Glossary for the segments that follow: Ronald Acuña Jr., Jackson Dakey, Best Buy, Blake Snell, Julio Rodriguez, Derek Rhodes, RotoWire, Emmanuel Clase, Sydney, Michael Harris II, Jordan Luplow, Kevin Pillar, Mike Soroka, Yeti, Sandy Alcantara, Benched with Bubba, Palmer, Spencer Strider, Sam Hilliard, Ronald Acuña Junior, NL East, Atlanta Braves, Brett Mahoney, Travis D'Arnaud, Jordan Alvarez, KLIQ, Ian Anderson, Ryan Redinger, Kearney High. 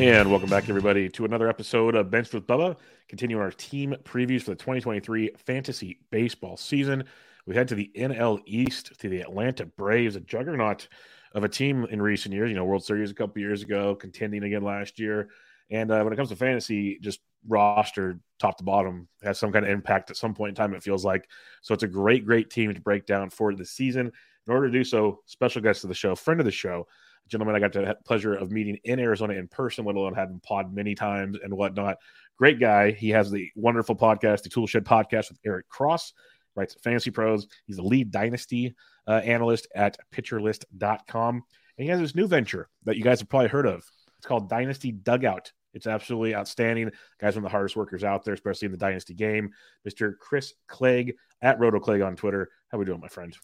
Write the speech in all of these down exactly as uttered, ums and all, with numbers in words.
And welcome back, everybody, to another episode of Benched with Bubba. Continuing our team previews for the twenty twenty-three fantasy baseball season. We head to the N L East, to the Atlanta Braves, a juggernaut of a team in recent years. You know, World Series a couple years ago, contending again last year. And uh, when it comes to fantasy, just roster top to bottom has some kind of impact at some point in time, it feels like. So it's a great, great team to break down for the season. In order to do so, special guest of the show, friend of the show, gentleman I got the pleasure of meeting in Arizona in person, let alone having pod many times and whatnot. Great guy. He has the wonderful podcast, the Toolshed Podcast with Eric Cross, writes at Fantasy Pros. He's the lead dynasty uh, analyst at pitcher list dot com. And he has this new venture that you guys have probably heard of. It's called Dynasty Dugout. It's absolutely outstanding. The guy's one of the hardest workers out there, especially in the dynasty game. Mister Chris Clegg at Roto Clegg on Twitter. How we doing, my friend?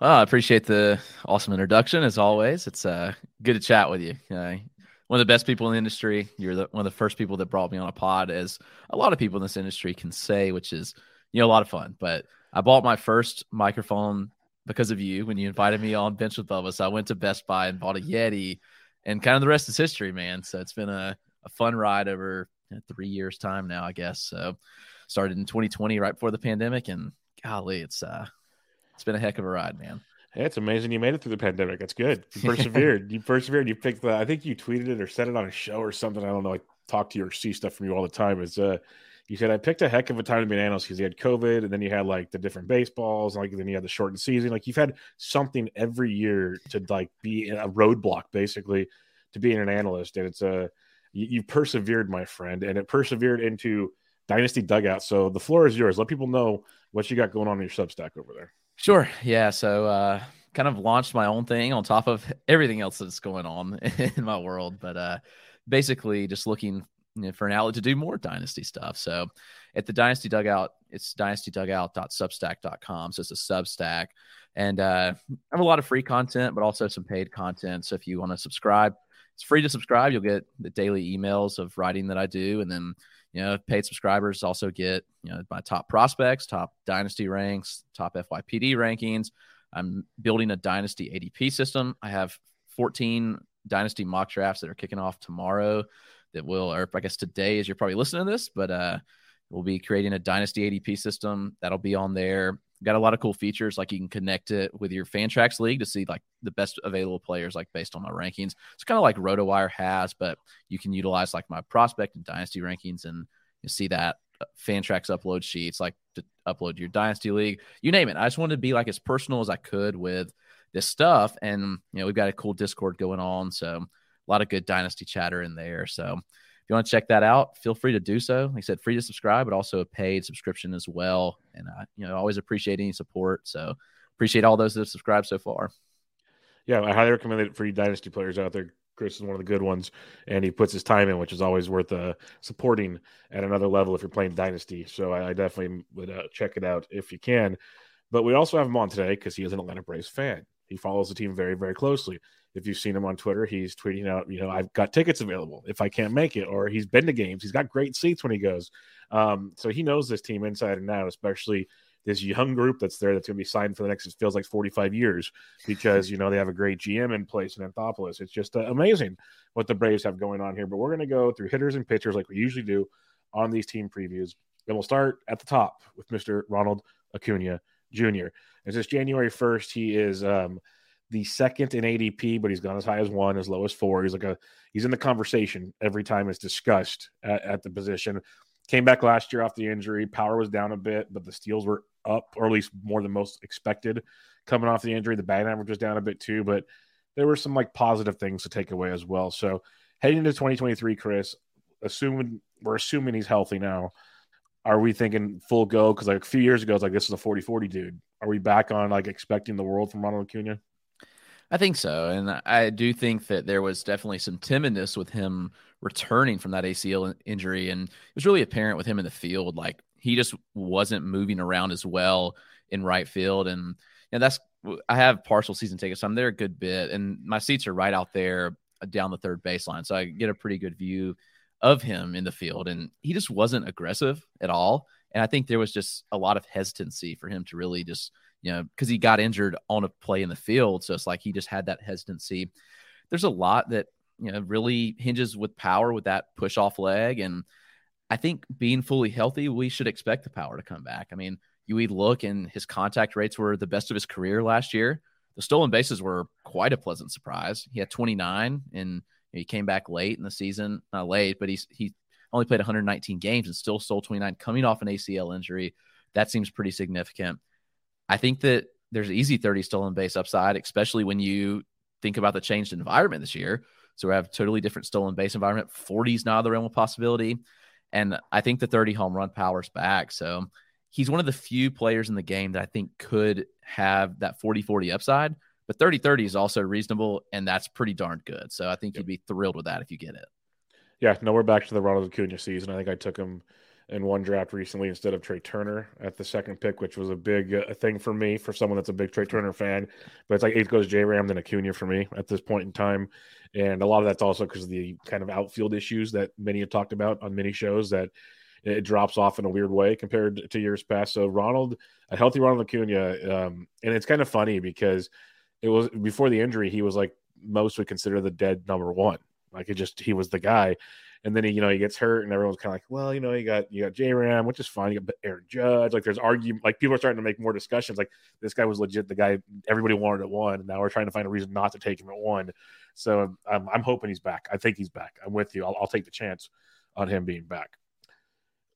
Well, I appreciate the awesome introduction, as always. It's uh, good to chat with you. Uh, one of the best people in the industry. You're the, one of the first people that brought me on a pod, as a lot of people in this industry can say, which is, you know, a lot of fun. But I bought my first microphone because of you when you invited me on Bench with Bubba. So I went to Best Buy and bought a Yeti, and kind of the rest is history, man. So it's been a, a fun ride over you know, three years' time now, I guess. So started in twenty twenty, right before the pandemic, and golly, it's uh. It's been a heck of a ride, man. Hey, it's amazing you made it through the pandemic. That's good. You persevered. you persevered. You picked the, I think you tweeted it or said it on a show or something. I don't know. I talk to you or see stuff from you all the time. Is uh, you said, I picked a heck of a time to be an analyst because you had COVID, and then you had like the different baseballs, and, like then you had the shortened season. Like you've had something every year to like be a roadblock, basically, to being an analyst. And it's a, uh, you, you persevered, my friend, and it persevered into Dynasty Dugout. So the floor is yours. Let people know what you got going on in your Substack over there. Sure. Yeah. So uh, kind of launched my own thing on top of everything else that's going on in my world. But uh, basically just looking you know, for an outlet to do more dynasty stuff. So at the Dynasty Dugout, it's dynasty dugout dot substack dot com. So it's a Substack. And uh, I have a lot of free content, but also some paid content. So if you want to subscribe, it's free to subscribe. You'll get the daily emails of writing that I do. And then, you know, paid subscribers also get, you know, my top prospects, top dynasty ranks, top F Y P D rankings. I'm building a dynasty A D P system. I have fourteen dynasty mock drafts that are kicking off tomorrow that will, or I guess today as you're probably listening to this, but uh, we'll be creating a dynasty A D P system that'll be on there. Got a lot of cool features, like you can connect it with your Fantrax league to see like the best available players, like based on my rankings. It's kind of like RotoWire has, but you can utilize like my prospect and dynasty rankings, and you see that Fantrax upload sheets, like to upload your dynasty league, you name it. I just wanted to be like as personal as I could with this stuff, and you know we've got a cool Discord going on, so a lot of good dynasty chatter in there. So if you want to check that out, feel free to do so. Like I said, free to subscribe, but also a paid subscription as well. And I, uh, you know, always appreciate any support. So appreciate all those that have subscribed so far. Yeah, I highly recommend it for you dynasty players out there. Chris is one of the good ones, and he puts his time in, which is always worth uh, supporting at another level if you're playing dynasty. So I, I definitely would uh, check it out if you can. But we also have him on today because he is an Atlanta Braves fan. He follows the team very, very closely. If you've seen him on Twitter, he's tweeting out, you know, I've got tickets available if I can't make it, or he's been to games. He's got great seats when he goes. Um, so he knows this team inside and out, especially this young group that's there that's going to be signed for the next, it feels like forty-five years, because, you know, they have a great G M in place in Anthopoulos. It's just uh, amazing what the Braves have going on here. But we're going to go through hitters and pitchers like we usually do on these team previews. And we'll start at the top with Mister Ronald Acuña Junior It's just January first. He is um, the second in A D P, but he's gone as high as one, as low as four. He's like a he's in the conversation every time it's discussed at, at the position. Came back last year off the injury. Power was down a bit, but the steals were up, or at least more than most expected. Coming off the injury, the batting average was down a bit too, but there were some like positive things to take away as well. So heading into twenty twenty-three, Chris, assuming we're assuming he's healthy now. Are we thinking full go? Because like a few years ago, it's like, this is a forty forty dude. Are we back on like expecting the world from Ronald Acuña? I think so. And I do think that there was definitely some timidness with him returning from that A C L injury. And it was really apparent with him in the field. Like he just wasn't moving around as well in right field. And you know, that's, I have partial season tickets, so I'm there a good bit. And my seats are right out there down the third baseline. So I get a pretty good view of him in the field, and he just wasn't aggressive at all. And I think there was just a lot of hesitancy for him to really just, you know, because he got injured on a play in the field. So it's like he just had that hesitancy. There's a lot that, you know, really hinges with power with that push off leg. And I think being fully healthy, we should expect the power to come back. I mean, you would look, and his contact rates were the best of his career last year. The stolen bases were quite a pleasant surprise. He had twenty-nine, and he came back late in the season, not late, but he's, he only played one hundred nineteen games and still stole twenty-nine coming off an A C L injury. That seems pretty significant. I think that there's an easy thirty stolen base upside, especially when you think about the changed environment this year. So we have a totally different stolen base environment. forty is not out of the realm of possibility. And I think the thirty home run power's back. So he's one of the few players in the game that I think could have that forty forty upside. But thirty thirty is also reasonable, and that's pretty darn good. So I think you'd be thrilled with that if you get it. Yeah, no, we're back to the Ronald Acuña season. I think I took him in one draft recently instead of Trey Turner at the second pick, which was a big uh, thing for me, for someone that's a big Trey Turner fan. But it's like it goes J-Ram than Acuña for me at this point in time. And a lot of that's also because of the kind of outfield issues that many have talked about on many shows, that it drops off in a weird way compared to years past. So Ronald, a healthy Ronald Acuña, um, and it's kind of funny because – it was before the injury, he was like most would consider the dead number one. Like it just, he was the guy. And then he, you know, he gets hurt and everyone's kind of like, well, you know, you got, you got J-Ram, which is fine. You got Aaron Judge. Like there's argument, like people are starting to make more discussions. Like this guy was legit the guy everybody wanted at one. And now we're trying to find a reason not to take him at one. So I'm, I'm hoping he's back. I think he's back. I'm with you. I'll, I'll take the chance on him being back.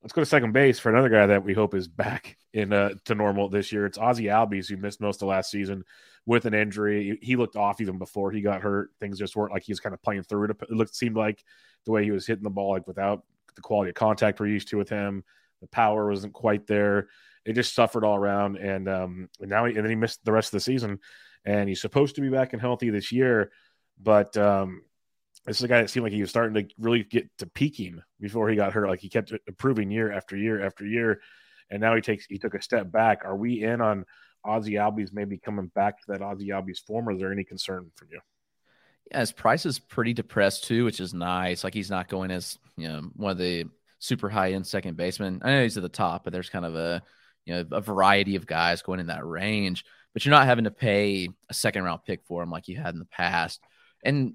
Let's go to second base for another guy that we hope is back in uh, to normal this year. It's Ozzie Albies, who missed most of last season with an injury. He looked off even before he got hurt. Things just weren't like he was kind of playing through it. It looked, seemed like the way he was hitting the ball, like without the quality of contact we're used to with him. The power wasn't quite there. It just suffered all around. And um, and now he, and then he missed the rest of the season. And he's supposed to be back and healthy this year, but um, this is a guy that seemed like he was starting to really get to peaking before he got hurt. Like he kept improving year after year after year. And now he takes, he took a step back. Are we in on Ozzie Albies maybe coming back to that Ozzie Albies form? Or is there any concern from you? Yeah, his price is pretty depressed too, which is nice. Like he's not going as, you know, one of the super high end second basemen. I know he's at the top, but there's kind of a, you know, a variety of guys going in that range, but you're not having to pay a second round pick for him like you had in the past. And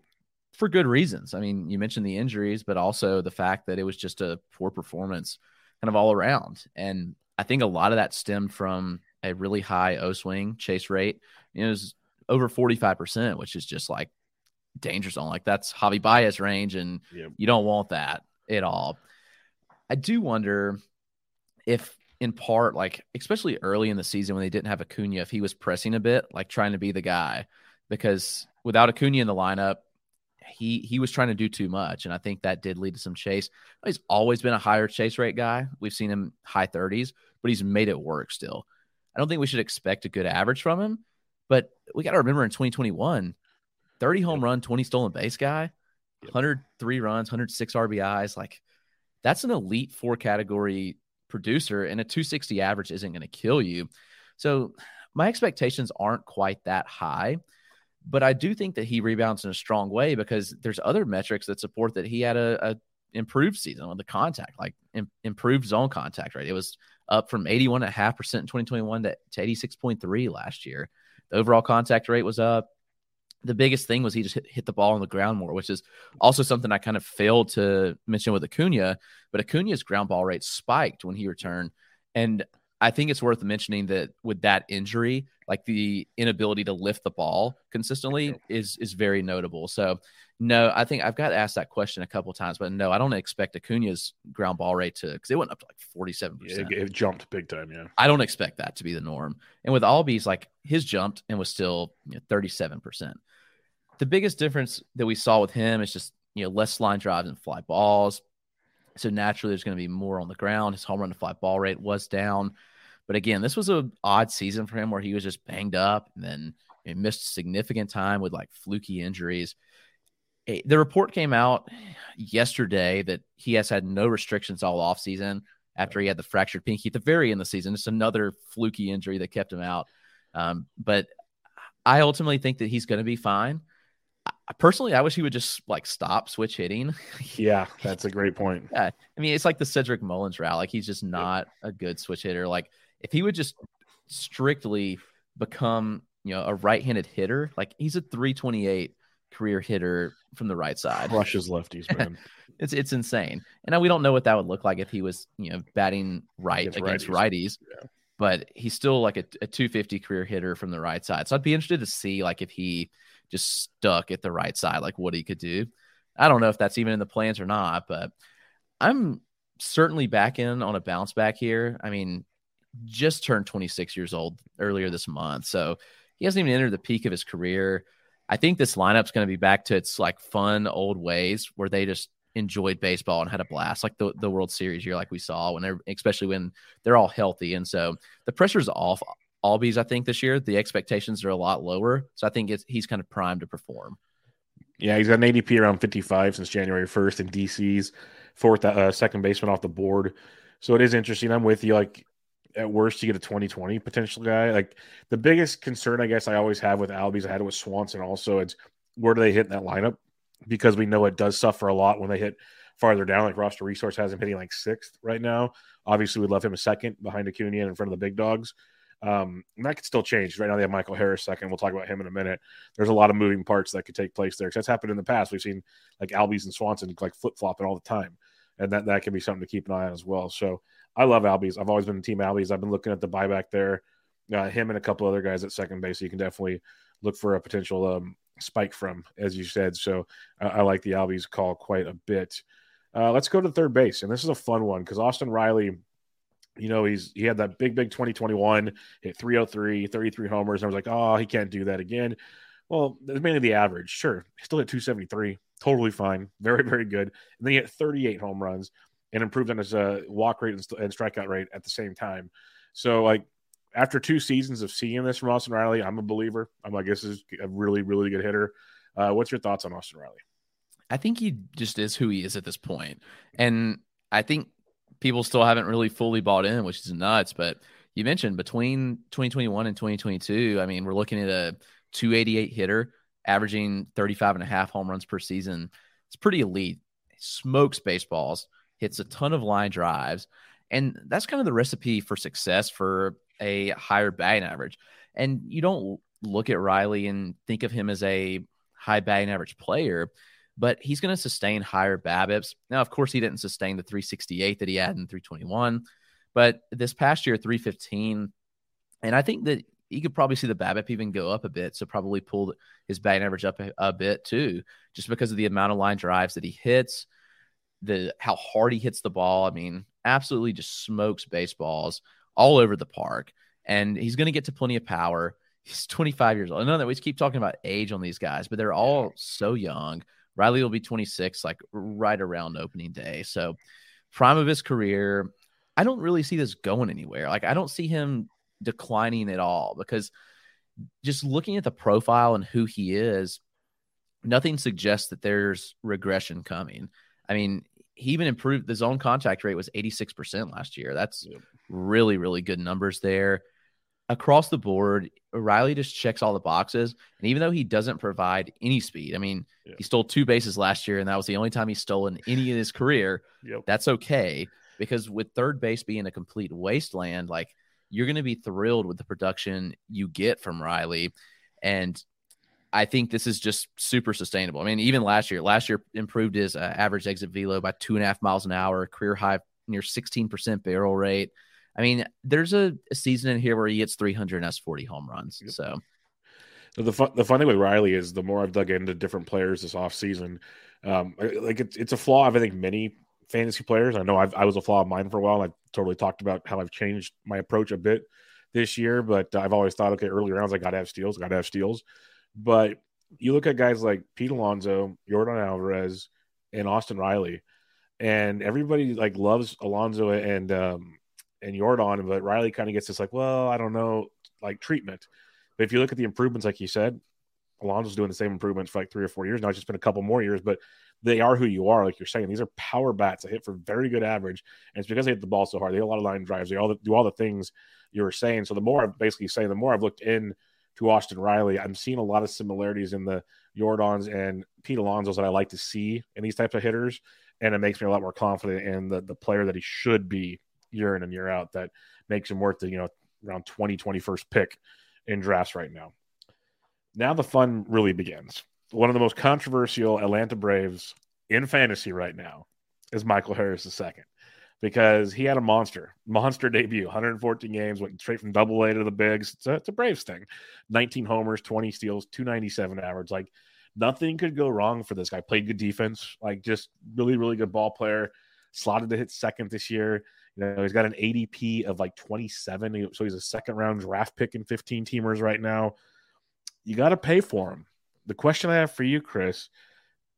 for good reasons. I mean, you mentioned the injuries, but also the fact that it was just a poor performance kind of all around. And I think a lot of that stemmed from a really high O swing chase rate. You know, it was over forty-five percent, which is just like danger zone. Like that's Javi Baez range, and yeah, you don't want that at all. I do wonder if in part, like especially early in the season when they didn't have Acuña, if he was pressing a bit, like trying to be the guy, because without Acuña in the lineup, He he was trying to do too much, and I think that did lead to some chase. He's always been a higher chase rate guy. We've seen him high thirties, but he's made it work still. I don't think we should expect a good average from him, but we got to remember in twenty twenty-one, thirty home run, twenty stolen base guy, one hundred three runs, one hundred six R B Is. Like that's an elite four category producer, and a two sixty average isn't going to kill you. So my expectations aren't quite that high. But I do think that he rebounds in a strong way because there's other metrics that support that he had a, a improved season with the contact, like im- improved zone contact rate. It was up from eighty-one point five percent in twenty twenty-one to, to eighty-six point three last year. The overall contact rate was up. The biggest thing was he just hit, hit the ball on the ground more, which is also something I kind of failed to mention with Acuna, but Acuna's ground ball rate spiked when he returned. And I think it's worth mentioning that with that injury, like the inability to lift the ball consistently is is very notable. So no, I think I've got asked that question a couple of times, but no, I don't expect Acuña's ground ball rate to, because it went up to like forty-seven percent. Yeah, it, it jumped big time, yeah. I don't expect that to be the norm. And with Albies, like his jumped and was still, you know, thirty-seven percent. The biggest difference that we saw with him is just, you know, less line drives and fly balls. So naturally, there's going to be more on the ground. His home run to fly ball rate was down. But again, this was an odd season for him where he was just banged up and then he missed significant time with like fluky injuries. The report came out yesterday that he has had no restrictions all offseason after he had the fractured pinky at the very end of the season. It's another fluky injury that kept him out. Um, but I ultimately think that he's going to be fine. Personally, I wish he would just like stop switch hitting. Yeah, that's a great point. Yeah, I mean, it's like the Cedric Mullins route. Like he's just not yeah. a good switch hitter. Like if he would just strictly become, you know, a right-handed hitter, like he's a three twenty-eight career hitter from the right side. Crushes lefties, man. it's it's insane. And now we don't know what that would look like if he was, you know, batting right against, against righties. righties. Yeah. But he's still like a, a two fifty career hitter from the right side. So I'd be interested to see like if he just stuck at the right side, like what he could do. I don't know if that's even in the plans or not, but I'm certainly back in on a bounce back here. I mean, just turned twenty-six years old earlier this month. So he hasn't even entered the peak of his career. I think this lineup's going to be back to its like fun old ways where they just enjoyed baseball and had a blast, like the, the World Series year, like we saw when they're, especially when they're all healthy. And so the pressure's off Albies, I think this year the expectations are a lot lower, so I think it's, he's kind of primed to perform. Yeah, he's got an A D P around fifty-five since January first, and D C's fourth uh, second baseman off the board. So it is interesting. I'm with you. Like at worst, you get a twenty twenty potential guy. Like the biggest concern, I guess, I always have with Albies, I had it with Swanson also. It's where do they hit in that lineup? Because we know it does suffer a lot when they hit farther down. Like roster resource has him hitting like sixth right now. Obviously, we'd love him a second behind Acuna and in front of the big dogs. Um, and that could still change. Right now they have Michael Harris the second. We'll talk about him in a minute. There's a lot of moving parts that could take place there, because that's happened in the past. We've seen like Albies and Swanson like flip-flopping all the time, and that, that can be something to keep an eye on as well. So I love Albies. I've always been team Albies. I've been looking at the buyback there, uh, him and a couple other guys at second base. So you can definitely look for a potential um, spike from, as you said. So uh, I like the Albies call quite a bit. Uh, let's go to third base, and this is a fun one because Austin Riley, you know, he's he had that big, big twenty twenty-one, hit three oh three, thirty-three homers. And I was like, oh, he can't do that again. Well, that's mainly the average. Sure, he still hit two seventy-three. Totally fine. Very, very good. And then he hit thirty-eight home runs and improved on his uh, walk rate and, st- and strikeout rate at the same time. So, like, after two seasons of seeing this from Austin Riley, I'm a believer. I'm like, this is a really, really good hitter. Uh, what's your thoughts on Austin Riley? I think he just is who he is at this point. And I think people still haven't really fully bought in, which is nuts. But you mentioned between twenty twenty-one and twenty twenty-two, I mean, we're looking at a two eighty-eight hitter averaging thirty-five and a half home runs per season. It's pretty elite. Smokes baseballs, hits a ton of line drives. And that's kind of the recipe for success for a higher batting average. And you don't look at Riley and think of him as a high batting average player, but he's going to sustain higher BABIPs. Now, of course, he didn't sustain the three sixty-eight that he had in three twenty-one, but this past year, three fifteen. And I think that you could probably see the BABIP even go up a bit, so probably pull his batting average up a, a bit too, just because of the amount of line drives that he hits, the how hard he hits the ball. I mean, absolutely just smokes baseballs all over the park, and he's going to get to plenty of power. He's twenty-five years old. I know that we keep talking about age on these guys, but they're all so young. Riley will be twenty-six, like right around opening day. So prime of his career. I don't really see this going anywhere. Like I don't see him declining at all, because just looking at the profile and who he is, nothing suggests that there's regression coming. I mean, he even improved. The zone contact rate was eighty-six percent last year. That's yep. really, really good numbers there. across the board, Riley just checks all the boxes. And even though he doesn't provide any speed, I mean, yeah. he stole two bases last year, and that was the only time he's stolen any in his career. Yep. That's okay, because with third base being a complete wasteland, like, you're going to be thrilled with the production you get from Riley. And I think this is just super sustainable. I mean, even last year, last year improved his uh, average exit velo by two and a half miles an hour, career high near sixteen percent barrel rate. I mean, there's a, a season in here where he hits three hundred and has forty home runs. Yep. So the fun, the fun thing with Riley is the more I've dug into different players this offseason, um, like it's, it's a flaw of, I think, many fantasy players. I know I've, I was a flaw of mine for a while. I totally talked about how I've changed my approach a bit this year, but I've always thought, okay, early rounds, I got to have steals, got to have steals. But you look at guys like Pete Alonso, Jordan Alvarez, and Austin Riley, and everybody like loves Alonso and um, and Jordan, but Riley kind of gets this like, well, I don't know, like treatment. But if you look at the improvements, like you said, Alonso's doing the same improvements for like three or four years now. It's just been a couple more years, but they are who you are, like you're saying. These are power bats that hit for very good average, and it's because they hit the ball so hard. They hit a lot of line drives. They all do all the things you were saying. So the more I'm basically saying, the more I've looked in to Austin Riley, I'm seeing a lot of similarities in the Jordans and Pete Alonsos that I like to see in these types of hitters, and it makes me a lot more confident in the, the player that he should be year in and year out. That makes him worth the, you know, around twenty, twenty-first pick in drafts right now. Now the fun really begins. One of the most controversial Atlanta Braves in fantasy right now is Michael Harris the Second, because he had a monster, monster debut, one hundred fourteen games, went straight from double A to the bigs. It's a, it's a Braves thing. nineteen homers, twenty steals, two ninety-seven average. Like, nothing could go wrong for this guy. Played good defense, like just really, really good ball player. Slotted to hit second this year. You know, he's got an A D P of like twenty-seven. So he's a second round draft pick in fifteen teamers right now. You got to pay for him. The question I have for you, Chris,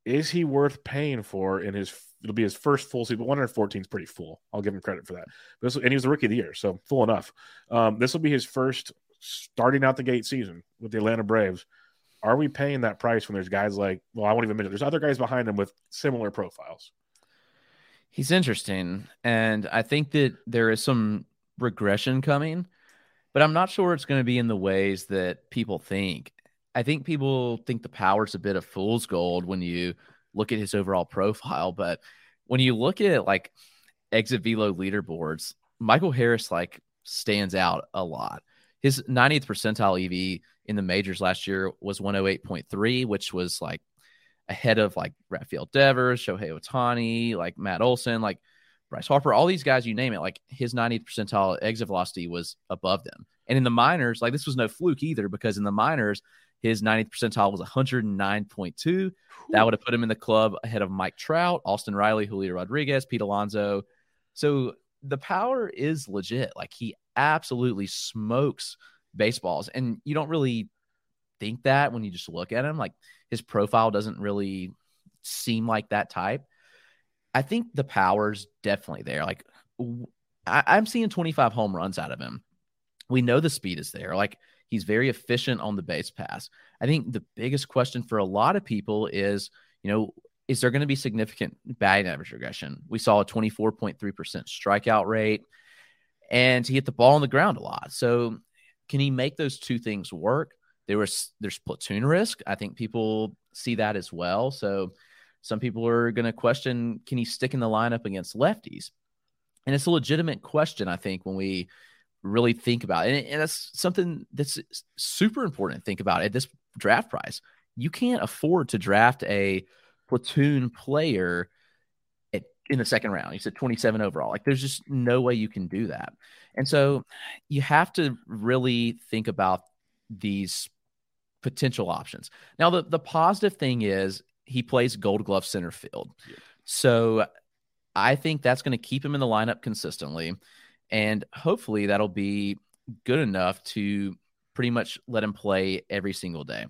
is he worth paying for in his – it'll be his first full season. one hundred fourteen is pretty full. I'll give him credit for that. This, and he was the rookie of the year, so full enough. Um, this will be his first starting out the gate season with the Atlanta Braves. Are we paying that price when there's guys like – well, I won't even mention it. There's other guys behind him with similar profiles. He's interesting, and I think that there is some regression coming, but I'm not sure it's going to be in the ways that people think. I think people think the power's a bit of fool's gold when you look at his overall profile, but when you look at like exit velo leaderboards, Michael Harris like stands out a lot. His ninetieth percentile E V in the majors last year was one oh eight point three, which was like ahead of like Rafael Devers, Shohei Ohtani, like Matt Olson, like Bryce Harper, all these guys, you name it. Like his ninetieth percentile exit velocity was above them. And in the minors, like this was no fluke either, because in the minors, his ninetieth percentile was one oh nine point two. That would have put him in the club ahead of Mike Trout, Austin Riley, Julio Rodriguez, Pete Alonso. So the power is legit. Like he absolutely smokes baseballs. And you don't really think that when you just look at him. Like his profile doesn't really seem like that type. I think the power's definitely there. Like I- I'm seeing twenty-five home runs out of him. We know the speed is there. Like, he's very efficient on the base pass. I think the biggest question for a lot of people is, you know, is there going to be significant batting average regression? We saw a twenty-four point three percent strikeout rate, and he hit the ball on the ground a lot. So can he make those two things work? There was, there's platoon risk. I think people see that as well. So some people are going to question, can he stick in the lineup against lefties? And it's a legitimate question, I think, when we – really think about it. And, and that's something that's super important to think about at this draft price. You can't afford to draft a platoon player at, in the second round. You said twenty-seven overall. Like there's just no way you can do that. And so you have to really think about these potential options. Now, the, the positive thing is he plays Gold Glove center field. Yeah. So I think that's going to keep him in the lineup consistently. And hopefully that'll be good enough to pretty much let him play every single day.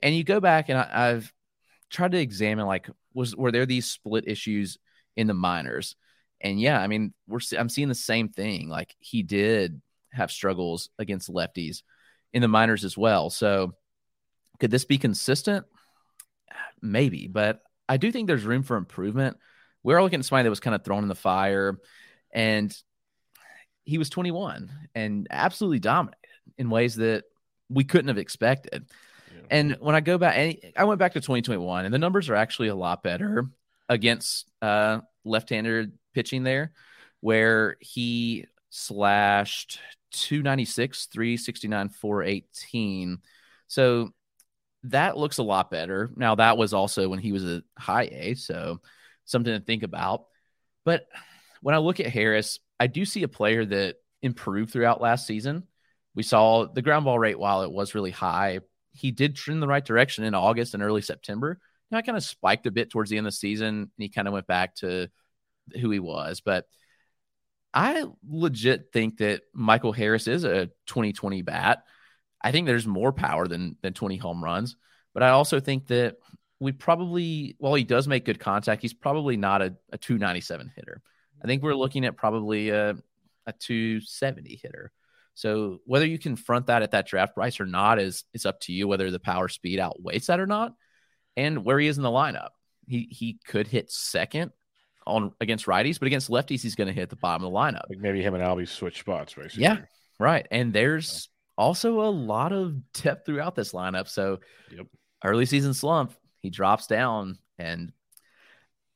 And you go back and I, I've tried to examine, like, was, were there these split issues in the minors? And yeah, I mean, we're, I'm seeing the same thing. Like he did have struggles against lefties in the minors as well. So could this be consistent? Maybe, but I do think there's room for improvement. We're looking at somebody that was kind of thrown in the fire, and he was twenty-one and absolutely dominated. in ways that we couldn't have expected. Yeah. And when I go back, I went back to twenty twenty-one, and the numbers are actually a lot better against uh, left-handed pitching there, where he slashed two ninety-six, three sixty-nine, four eighteen. So that looks a lot better. Now, that was also when he was a high A, so something to think about. But when I look at Harris, I do see a player that improved throughout last season. We saw the ground ball rate, while it was really high, he did trend in the right direction in August and early September. Now, it kind of spiked a bit towards the end of the season, and he kind of went back to who he was. But I legit think that Michael Harris is a twenty twenty bat. I think there's more power than than twenty home runs. But I also think that we probably, while he does make good contact, he's probably not a, a two ninety-seven hitter. I think we're looking at probably a, a two seventy hitter. So whether you confront that at that draft price or not is it's up to you, whether the power speed outweighs that or not, and where he is in the lineup. He he could hit second on against righties, but against lefties, he's going to hit the bottom of the lineup. Like maybe him and Albies switch spots, basically. Yeah, right. And there's yeah. also a lot of depth throughout this lineup. So yep. early season slump, he drops down, and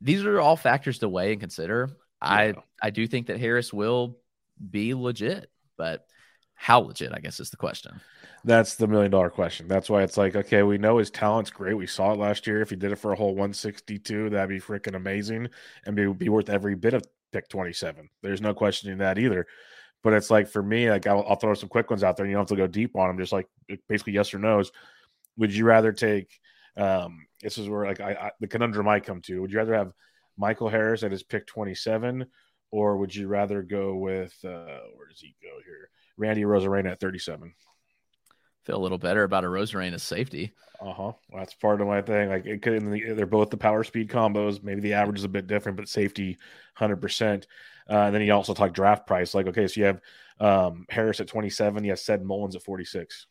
these are all factors to weigh and consider. Yeah. I I do think that Harris will be legit, but how legit, I guess, is the question. That's the million-dollar question. That's why it's like, okay, we know his talent's great. We saw it last year. If he did it for a whole one sixty-two, that'd be freaking amazing, and be, be worth every bit of pick twenty-seven. There's no questioning that either. But it's like, for me, like I'll, I'll throw some quick ones out there. You don't have to go deep on them. Just like basically yes or no's. Would you rather take um, – this is where like I, I the conundrum I come to. Would you rather have Michael Harris at his pick twenty-seven, or would you rather go with uh, – where does he go here? Randy Arozarena at thirty-seven. Feel a little better about Arozarena's safety. Uh huh. Well, that's part of my thing. Like it could. They're both the power speed combos. Maybe the average is a bit different, but safety, hundred uh, percent. And then he also talked draft price. Like okay, so you have um, Harris at twenty-seven. You have Ced Mullins at forty-six.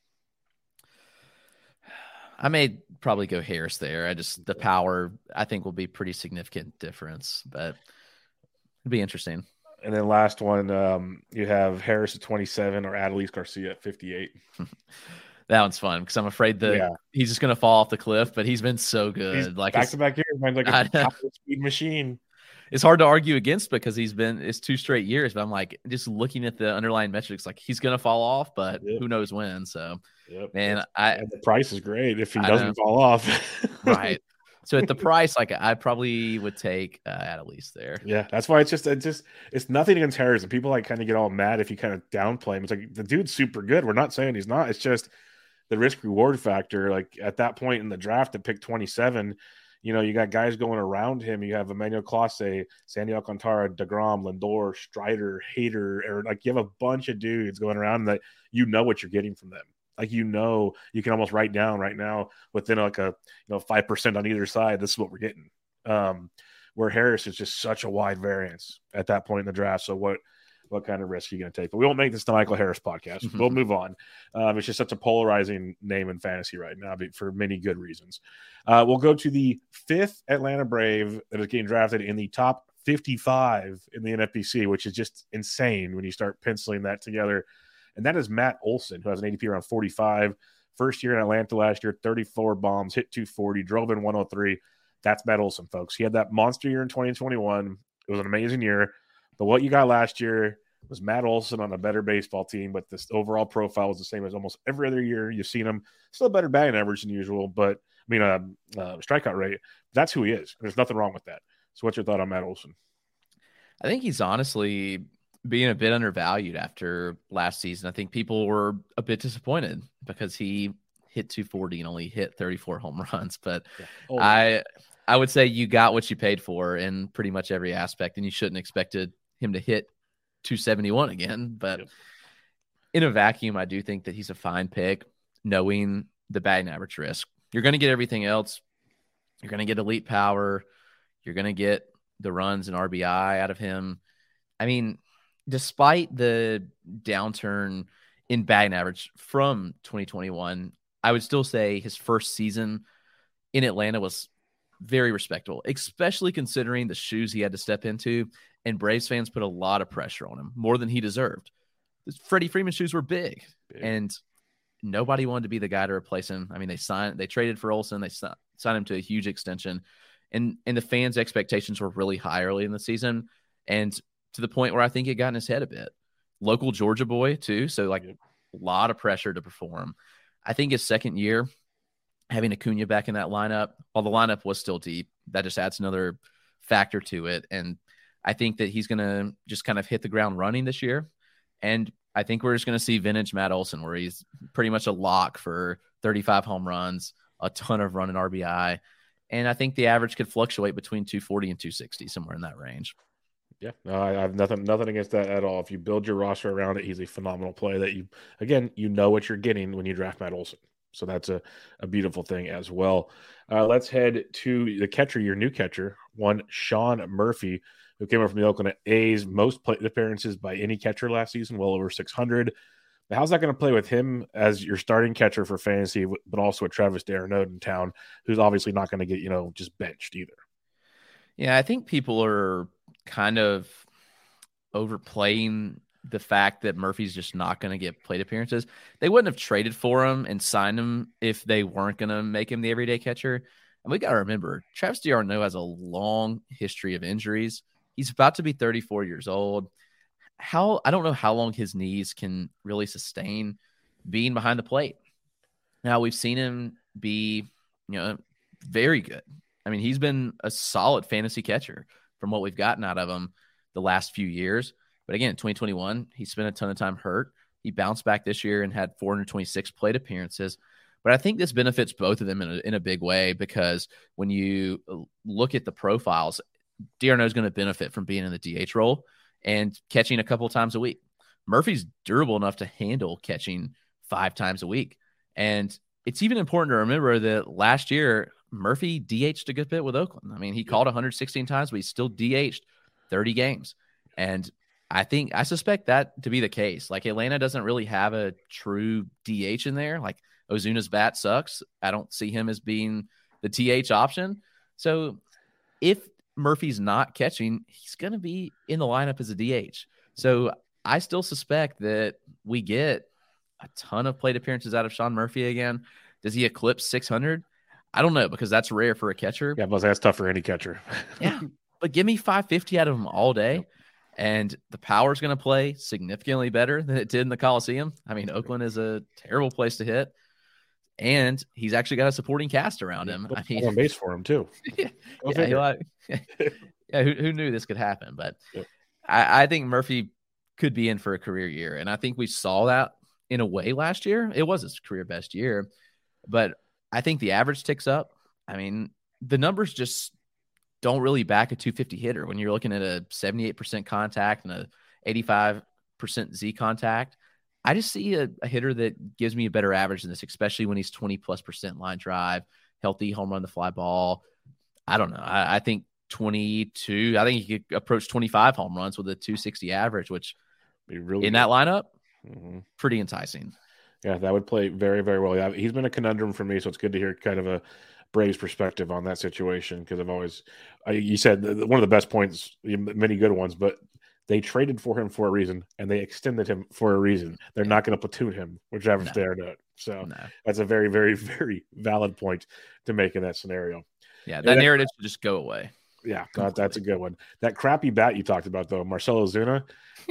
I may probably go Harris there. I just the power I think will be pretty significant difference, but it'd be interesting. And then last one, um, you have Harris at twenty-seven or Adolis Garcia at fifty-eight. That one's fun because I'm afraid that yeah. he's just going to fall off the cliff, but he's been so good. He's like back-to-back years, man, like a top speed machine. It's hard to argue against because he's been – it's two straight years, but I'm like just looking at the underlying metrics, like he's going to fall off, but yep. who knows when. So, yep. man, I, and the price is great if he I doesn't know. fall off. Right. So at the price, like I probably would take uh, Adolis there. Yeah, that's why it's just it's just it's nothing against Harris, and people like kind of get all mad if you kind of downplay him. It's like the dude's super good. We're not saying he's not. It's just the risk reward factor. Like at that point in the draft, at pick twenty-seven, you know, you got guys going around him. You have Emmanuel Clase, Sandy Alcantara, DeGrom, Lindor, Strider, Hader, or like you have a bunch of dudes going around that you know what you're getting from them. Like, you know, you can almost write down right now within like a, you know, five percent on either side, this is what we're getting. Um, where Harris is just such a wide variance at that point in the draft. So what, what kind of risk are you going to take? But we won't make this the Michael Harris podcast. Mm-hmm. We'll move on. Um, it's just such a polarizing name in fantasy right now for many good reasons. Uh, we'll go to the fifth Atlanta Brave that is getting drafted in the top fifty-five in the N F B C, which is just insane when you start penciling that together. And that is Matt Olson, who has an A D P around forty-five. First year in Atlanta last year, thirty-four bombs, hit two forty, drove in one oh three. That's Matt Olson, folks. He had that monster year in twenty twenty-one. It was an amazing year. But what you got last year was Matt Olson on a better baseball team, but this overall profile was the same as almost every other year you've seen him. Still a better batting average than usual, but I mean, uh, uh, strikeout rate. That's who he is. There's nothing wrong with that. So what's your thought on Matt Olson? I think he's honestly – being a bit undervalued after last season. I think people were a bit disappointed because he hit two forty and only hit thirty-four home runs. But yeah. oh, I I would say you got what you paid for in pretty much every aspect, and you shouldn't expect him to hit two seventy-one again. But yep. in a vacuum, I do think that he's a fine pick, knowing the batting average risk. You're going to get everything else. You're going to get elite power. You're going to get the runs and R B I out of him. I mean, despite the downturn in batting average from twenty twenty-one, I would still say his first season in Atlanta was very respectable, especially considering the shoes he had to step into, and Braves fans put a lot of pressure on him, more than he deserved. Freddie Freeman's shoes were big, big, and nobody wanted to be the guy to replace him. I mean, they signed, they traded for Olson. They signed him to a huge extension, and and the fans' expectations were really high early in the season, and to the point where I think it got in his head a bit. Local Georgia boy too, so like yep. a lot of pressure to perform. I think his second year, having Acuña back in that lineup, while the lineup was still deep, that just adds another factor to it. And I think that he's going to just kind of hit the ground running this year. And I think we're just going to see vintage Matt Olson, where he's pretty much a lock for thirty-five home runs, a ton of run and R B I. And I think the average could fluctuate between two forty and two sixty, somewhere in that range. Yeah, no, I have nothing nothing against that at all. If you build your roster around it, he's a phenomenal play that you, again, you know what you're getting when you draft Matt Olson. So that's a, a beautiful thing as well. Uh, let's head to the catcher, your new catcher, one Sean Murphy, who came up from the Oakland A's, most plate appearances by any catcher last season, well over six hundred. But how's that going to play with him as your starting catcher for fantasy, but also with Travis D'Arnaud in town, who's obviously not going to get, you know, just benched either? Yeah, I think people are kind of overplaying the fact that Murphy's just not going to get plate appearances. They wouldn't have traded for him and signed him if they weren't going to make him the everyday catcher. And we got to remember, Travis D'Arnaud has a long history of injuries. He's about to be thirty-four years old. How I don't know how long his knees can really sustain being behind the plate. Now, we've seen him be, you know, very good. I mean, he's been a solid fantasy catcher from what we've gotten out of him the last few years. But again, in twenty twenty-one, he spent a ton of time hurt. He bounced back this year and had four hundred twenty-six plate appearances. But I think this benefits both of them in a, in a big way, because when you look at the profiles, D'Arnaud is going to benefit from being in the D H role and catching a couple times a week. Murphy's durable enough to handle catching five times a week. And it's even important to remember that last year, Murphy D H'd a good bit with Oakland. I mean, he called one hundred sixteen times, but he still D H'd thirty games. And I think, I suspect that to be the case. Like, Atlanta doesn't really have a true D H in there. Like, Ozuna's bat sucks. I don't see him as being the T H option. So if Murphy's not catching, he's going to be in the lineup as a D H. So I still suspect that we get a ton of plate appearances out of Sean Murphy again. Does he eclipse six hundred? I don't know, because that's rare for a catcher. Yeah, but that's tough for any catcher. Yeah, but give me five fifty out of him all day. Yep. And the power is going to play significantly better than it did in the Coliseum. I mean, Oakland is a terrible place to hit. And he's actually got a supporting cast around him. I mean, on base for him, too. yeah, yeah, yeah who, who knew this could happen? But yep. I, I think Murphy could be in for a career year. And I think we saw that in a way last year. It was his career best year. But I think the average ticks up. I mean, the numbers just don't really back a two fifty hitter when you're looking at a seventy-eight percent contact and a eighty-five percent Z contact. I just see a, a hitter that gives me a better average than this, especially when he's twenty plus percent line drive, healthy home run, the fly ball. I don't know. I, I think twenty-two, I think he could approach twenty-five home runs with a two sixty average, which really in that lineup, mm-hmm. pretty enticing. Yeah, that would play very, very well. He's been a conundrum for me, so it's good to hear kind of a Braves perspective on that situation, because I've always, I, you said one of the best points, many good ones, but they traded for him for a reason and they extended him for a reason. They're yeah. not going to platoon him, which average no. they are not. So no. that's a very, very, very valid point to make in that scenario. Yeah, that, that narrative should just go away. Yeah, that, that's a good one. That crappy bat you talked about, though, Marcell Ozuna,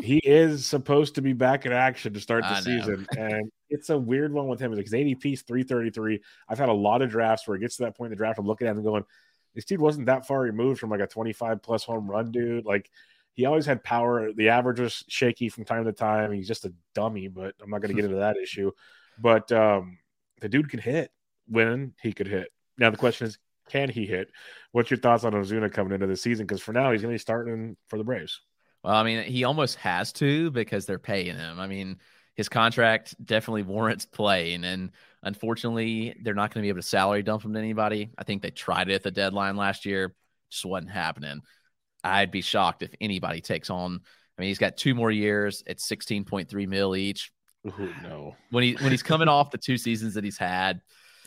he is supposed to be back in action to start the I season. And it's a weird one with him because A D P is three thirty-three. I've had a lot of drafts where it gets to that point in the draft, I'm looking at him going, this dude wasn't that far removed from like a twenty-five plus home run dude. Like, he always had power. The average was shaky from time to time. He's just a dummy, but I'm not going to get into that issue. But um, the dude can hit when he could hit. Now, the question is, can he hit? What's your thoughts on Ozuna coming into the season? Because for now, he's going to be starting for the Braves. Well, I mean, he almost has to because they're paying him. I mean, his contract definitely warrants playing. And unfortunately, they're not going to be able to salary dump him to anybody. I think they tried it at the deadline last year. Just wasn't happening. I'd be shocked if anybody takes on. I mean, he's got two more years at sixteen point three mil each. Ooh, no. When he when he's coming off the two seasons that he's had,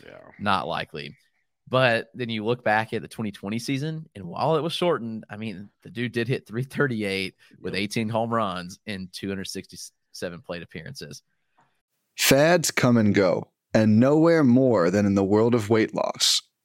yeah, not likely. But then you look back at the twenty twenty season, and while it was shortened, I mean, the dude did hit three thirty-eight with eighteen home runs in 260, seven plate appearances. Fads come and go, and nowhere more than in the world of weight loss.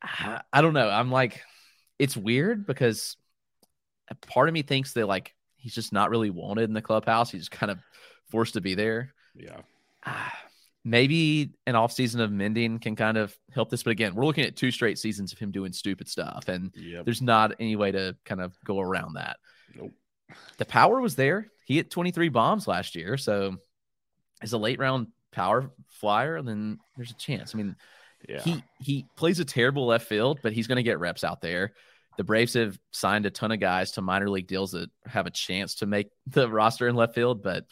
I don't know. I'm like, it's weird because part of me thinks that like he's just not really wanted in the clubhouse. He's kind of forced to be there. Yeah. Maybe an off season of mending can kind of help this. But again, we're looking at two straight seasons of him doing stupid stuff. And yep. There's not any way to kind of go around that. Nope. The power was there. He hit twenty-three bombs last year. So as a late round power flyer, then there's a chance. I mean, yeah. he, he plays a terrible left field, but he's going to get reps out there. The Braves have signed a ton of guys to minor league deals that have a chance to make the roster in left field, but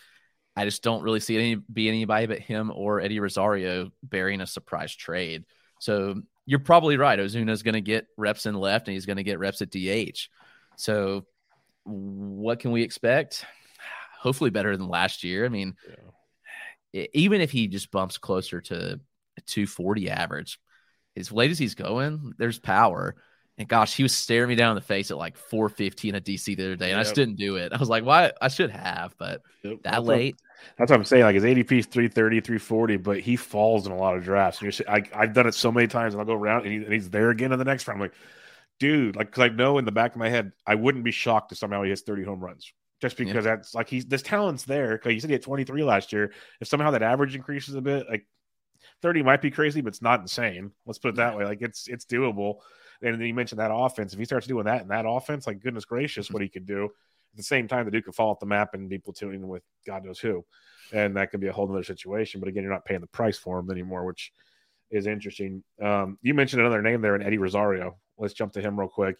I just don't really see it any, be anybody but him or Eddie Rosario bearing a surprise trade. So you're probably right. Ozuna's going to get reps in left and he's going to get reps at D H. So what can we expect? Hopefully better than last year. I mean, yeah. Even if he just bumps closer to a two forty average, as late as he's going, there's power. And gosh, he was staring me down in the face at like four fifteen at D C the other day, and yep. I just didn't do it. I was like, "Why? I should have," but yep. that that's late. What, that's what I'm saying. Like his A D P is three thirty, three forty, but he falls in a lot of drafts. And you're, I, I've done it so many times, and I'll go around, and, he, and he's there again in the next round. I'm like, dude, like because I know in the back of my head, I wouldn't be shocked if somehow he hits thirty home runs. Just because yeah. that's like he's this talent's there. Like you said, he had twenty-three last year. If somehow that average increases a bit, like thirty might be crazy, but it's not insane. Let's put it that yeah. way. Like it's it's doable. And then you mentioned that offense. If he starts doing that in that offense, like goodness gracious, mm-hmm. what he could do. At the same time, the dude could fall off the map and be platooning with God knows who, and that could be a whole other situation. But again, you're not paying the price for him anymore, which is interesting. Um, you mentioned another name there in Eddie Rosario. Let's jump to him real quick.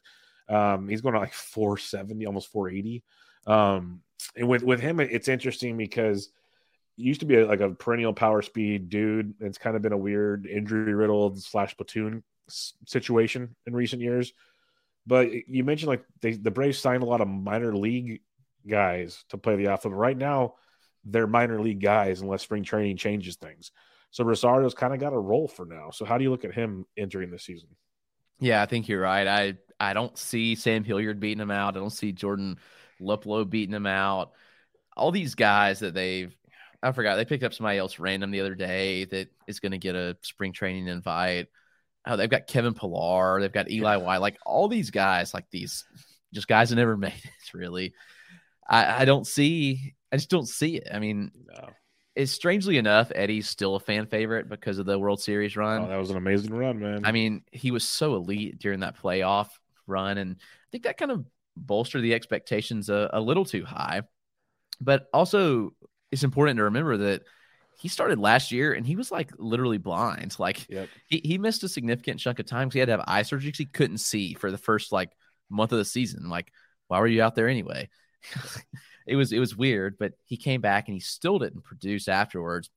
Um, he's going to like four seventy, almost four eighty. Um, and with, with him, it's interesting because he used to be a, like a perennial power speed dude. It's kind of been a weird injury riddled slash platoon situation in recent years. But you mentioned like they, the Braves signed a lot of minor league guys to play the outfield. Right now, they're minor league guys unless spring training changes things. So Rosario's kind of got a role for now. So how do you look at him entering the season? Yeah, I think you're right. I, I don't see Sam Hilliard beating him out. I don't see Jordan Luplow beating him out. All these guys that they've, I forgot, they picked up somebody else random the other day that is going to get a spring training invite. Oh, they've got Kevin Pillar. They've got Eli White. Like all these guys, like these just guys that never made it really. I, I don't see, I just don't see it. I mean, no. It's strangely enough, Eddie's still a fan favorite because of the World Series run. Oh, that was an amazing run, man. I mean, he was so elite during that playoff run. And I think that kind of bolster the expectations a, a little too high, but also it's important to remember that he started last year and he was like literally blind. Like yep. he, he missed a significant chunk of time because he had to have eye surgery because he couldn't see for the first like month of the season. Like, why were you out there anyway? it was, it was weird, but he came back and he still didn't produce afterwards,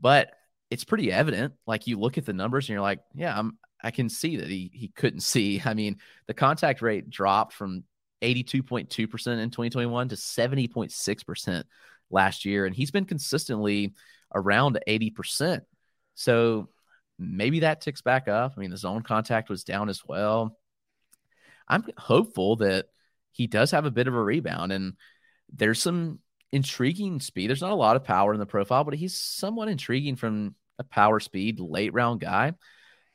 but it's pretty evident. Like you look at the numbers and you're like, yeah, I'm, I can see that he, he couldn't see. I mean, the contact rate dropped from eighty-two point two percent in twenty twenty-one to seventy point six percent last year. And he's been consistently around eighty percent. So maybe that ticks back up. I mean, the zone contact was down as well. I'm hopeful that he does have a bit of a rebound. And there's some intriguing speed. There's not a lot of power in the profile, but he's somewhat intriguing from a power speed late round guy.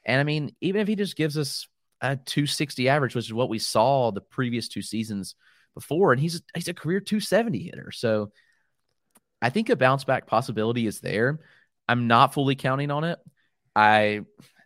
And I mean, even if he just gives us a two sixty average, which is what we saw the previous two seasons before, and he's he's a career two seventy hitter. So I think a bounce back possibility is there. I'm not fully counting on it. I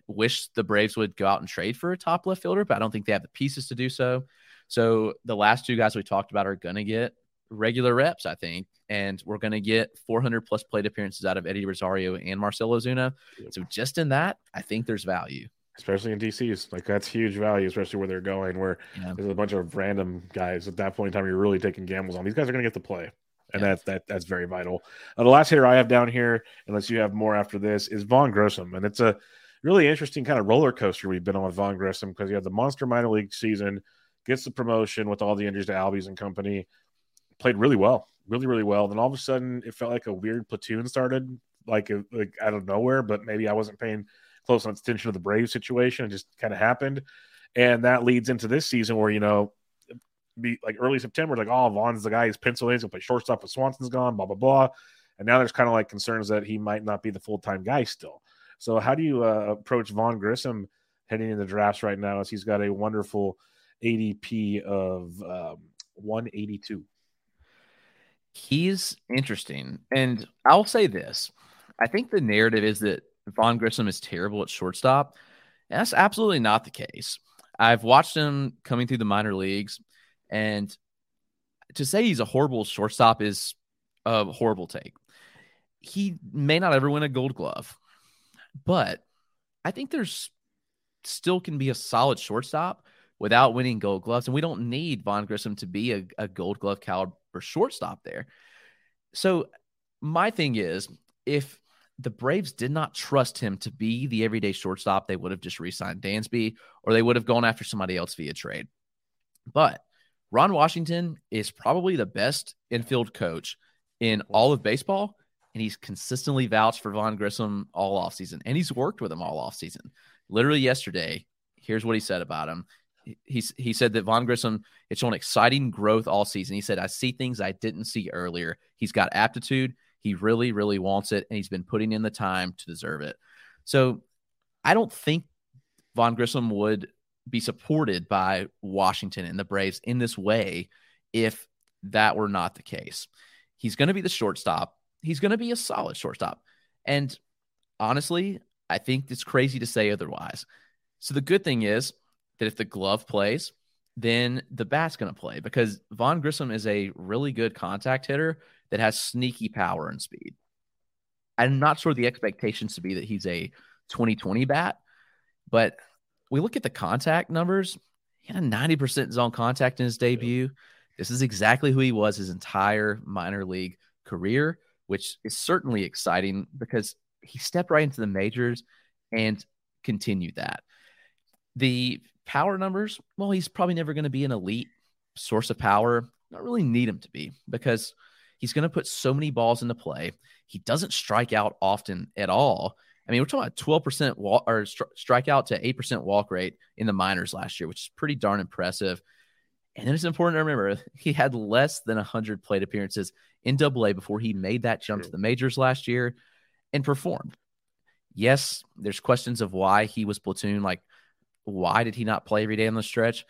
wish the Braves would go out and trade for a top left fielder, but I don't think they have the pieces to do so. So the last two guys we talked about are going to get regular reps, I think. And we're going to get four hundred plus plate appearances out of Eddie Rosario and Marcell Ozuna. So just in that, I think there's value. Especially in D Cs. Like, that's huge value, especially where they're going, where yeah. there's a bunch of random guys at that point in time you're really taking gambles on. These guys are going to get to play. And yeah. that's that that's very vital. Uh, the last hitter I have down here, unless you have more after this, is Vaughn Grissom. And it's a really interesting kind of roller coaster we've been on with Vaughn Grissom, because he had the monster minor league season, gets the promotion with all the injuries to Albies and company, played really well, really, really well. Then all of a sudden, it felt like a weird platoon started, like, a, like out of nowhere, but maybe I wasn't paying close attention to the Braves situation. It just kind of happened. And that leads into this season where, you know, be like early September, like, oh, Vaughn's the guy, he's penciled in, he's going to play shortstop with Swanson's gone, blah, blah, blah. And now there's kind of like concerns that he might not be the full-time guy still. So how do you uh, approach Vaughn Grissom heading into drafts right now, as he's got a wonderful A D P of um, one eighty-two? He's interesting. And I'll say this. I think the narrative is that Vaughn Grissom is terrible at shortstop. And that's absolutely not the case. I've watched him coming through the minor leagues, and to say he's a horrible shortstop is a horrible take. He may not ever win a Gold Glove, but I think there's still can be a solid shortstop without winning Gold Gloves. And we don't need Vaughn Grissom to be a, a Gold Glove caliber shortstop there. So my thing is, if the Braves did not trust him to be the everyday shortstop, they would have just re-signed Dansby, or they would have gone after somebody else via trade. But Ron Washington is probably the best infield coach in all of baseball, and he's consistently vouched for Vaughn Grissom all offseason, and he's worked with him all offseason. Literally yesterday, here's what he said about him. He, he said that Vaughn Grissom, it's shown exciting growth all season. He said, I see things I didn't see earlier. He's got aptitude. He really, really wants it, and he's been putting in the time to deserve it. So I don't think Vaughn Grissom would – be supported by Washington and the Braves in this way if that were not the case. He's going to be the shortstop. He's going to be a solid shortstop. And honestly, I think it's crazy to say otherwise. So the good thing is that if the glove plays, then the bat's going to play, because Vaughn Grissom is a really good contact hitter that has sneaky power and speed. I'm not sure the expectations to be that he's a twenty twenty bat, but we look at the contact numbers. He had a ninety percent zone contact in his debut. Yeah. This is exactly who he was his entire minor league career, which is certainly exciting because he stepped right into the majors and continued that. The power numbers, well, he's probably never going to be an elite source of power. Not really need him to be, because he's going to put so many balls into play. He doesn't strike out often at all. I mean, we're talking about twelve percent walk or stri- strikeout to eight percent walk rate in the minors last year, which is pretty darn impressive. And then it's important to remember he had less than one hundred plate appearances in Double A before he made that jump to the majors last year and performed. Yes, there's questions of why he was platoon. Like, why did he not play every day on the stretch?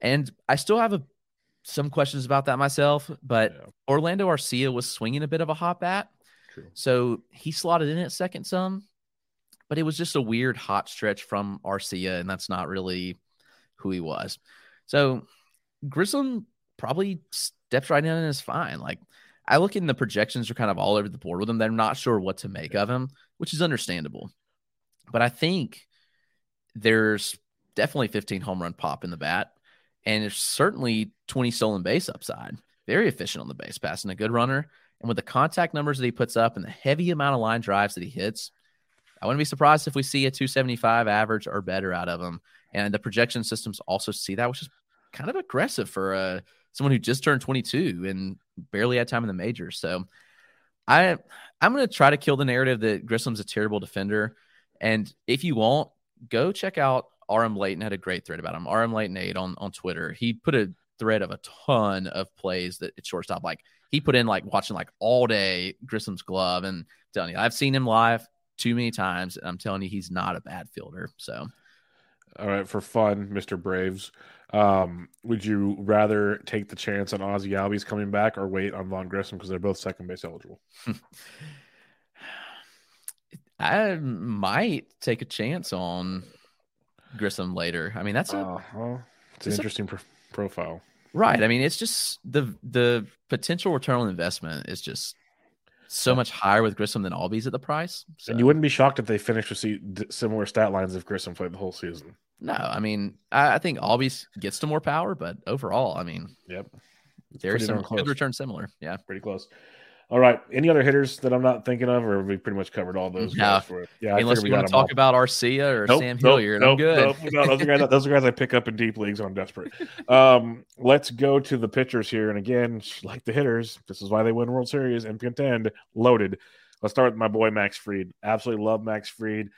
And I still have a, some questions about that myself, but yeah. Orlando Arcia was swinging a bit of a hot bat. True. So he slotted in at second some. But it was just a weird hot stretch from Arcia, and that's not really who he was. So Grissom probably steps right in and is fine. Like, I look in the projections are kind of all over the board with him. They're not sure what to make of him, which is understandable. But I think there's definitely fifteen home run pop in the bat, and there's certainly twenty stolen base upside. Very efficient on the base pass and a good runner. And with the contact numbers that he puts up and the heavy amount of line drives that he hits, I wouldn't be surprised if we see a two seventy-five average or better out of him. And the projection systems also see that, which is kind of aggressive for uh, someone who just turned twenty-two and barely had time in the majors. So I, I'm going to try to kill the narrative that Grissom's a terrible defender. And if you won't, go check out R M Layton. Had a great thread about him. R M Layton eight on, on Twitter. He put a thread of a ton of plays that at shortstop. Like, he put in like watching like all day Grissom's glove, and telling you, I've seen him live too many times, and I'm telling you, he's not a bad fielder. So All right, for fun, Mister Braves, um, would you rather take the chance on Ozzie Albies coming back or wait on Vaughn Grissom because they're both second base eligible? I might take a chance on Grissom later. I mean, that's a uh-huh. it's an interesting a, pro- profile, right? I mean, it's just the the potential return on investment is just so much higher with Grissom than Albies at the price. So. And you wouldn't be shocked if they finished with similar stat lines if Grissom played the whole season. No, I mean, I, I think Albies gets to more power, but overall, I mean, yep, there's some good return similar. Yeah, pretty close. All right, any other hitters that I'm not thinking of, or we pretty much covered all those? No. Guys for it? Yeah, unless I we, we want to talk all. about Arcia or nope, Sam nope, Hilliard, nope, I'm good. Nope, no, those, are guys, those are guys I pick up in deep leagues when I'm desperate. Um, let's go to the pitchers here, and again, like the hitters, this is why they win World Series and contend. Loaded. Let's start with my boy Max Fried. Absolutely love Max Fried.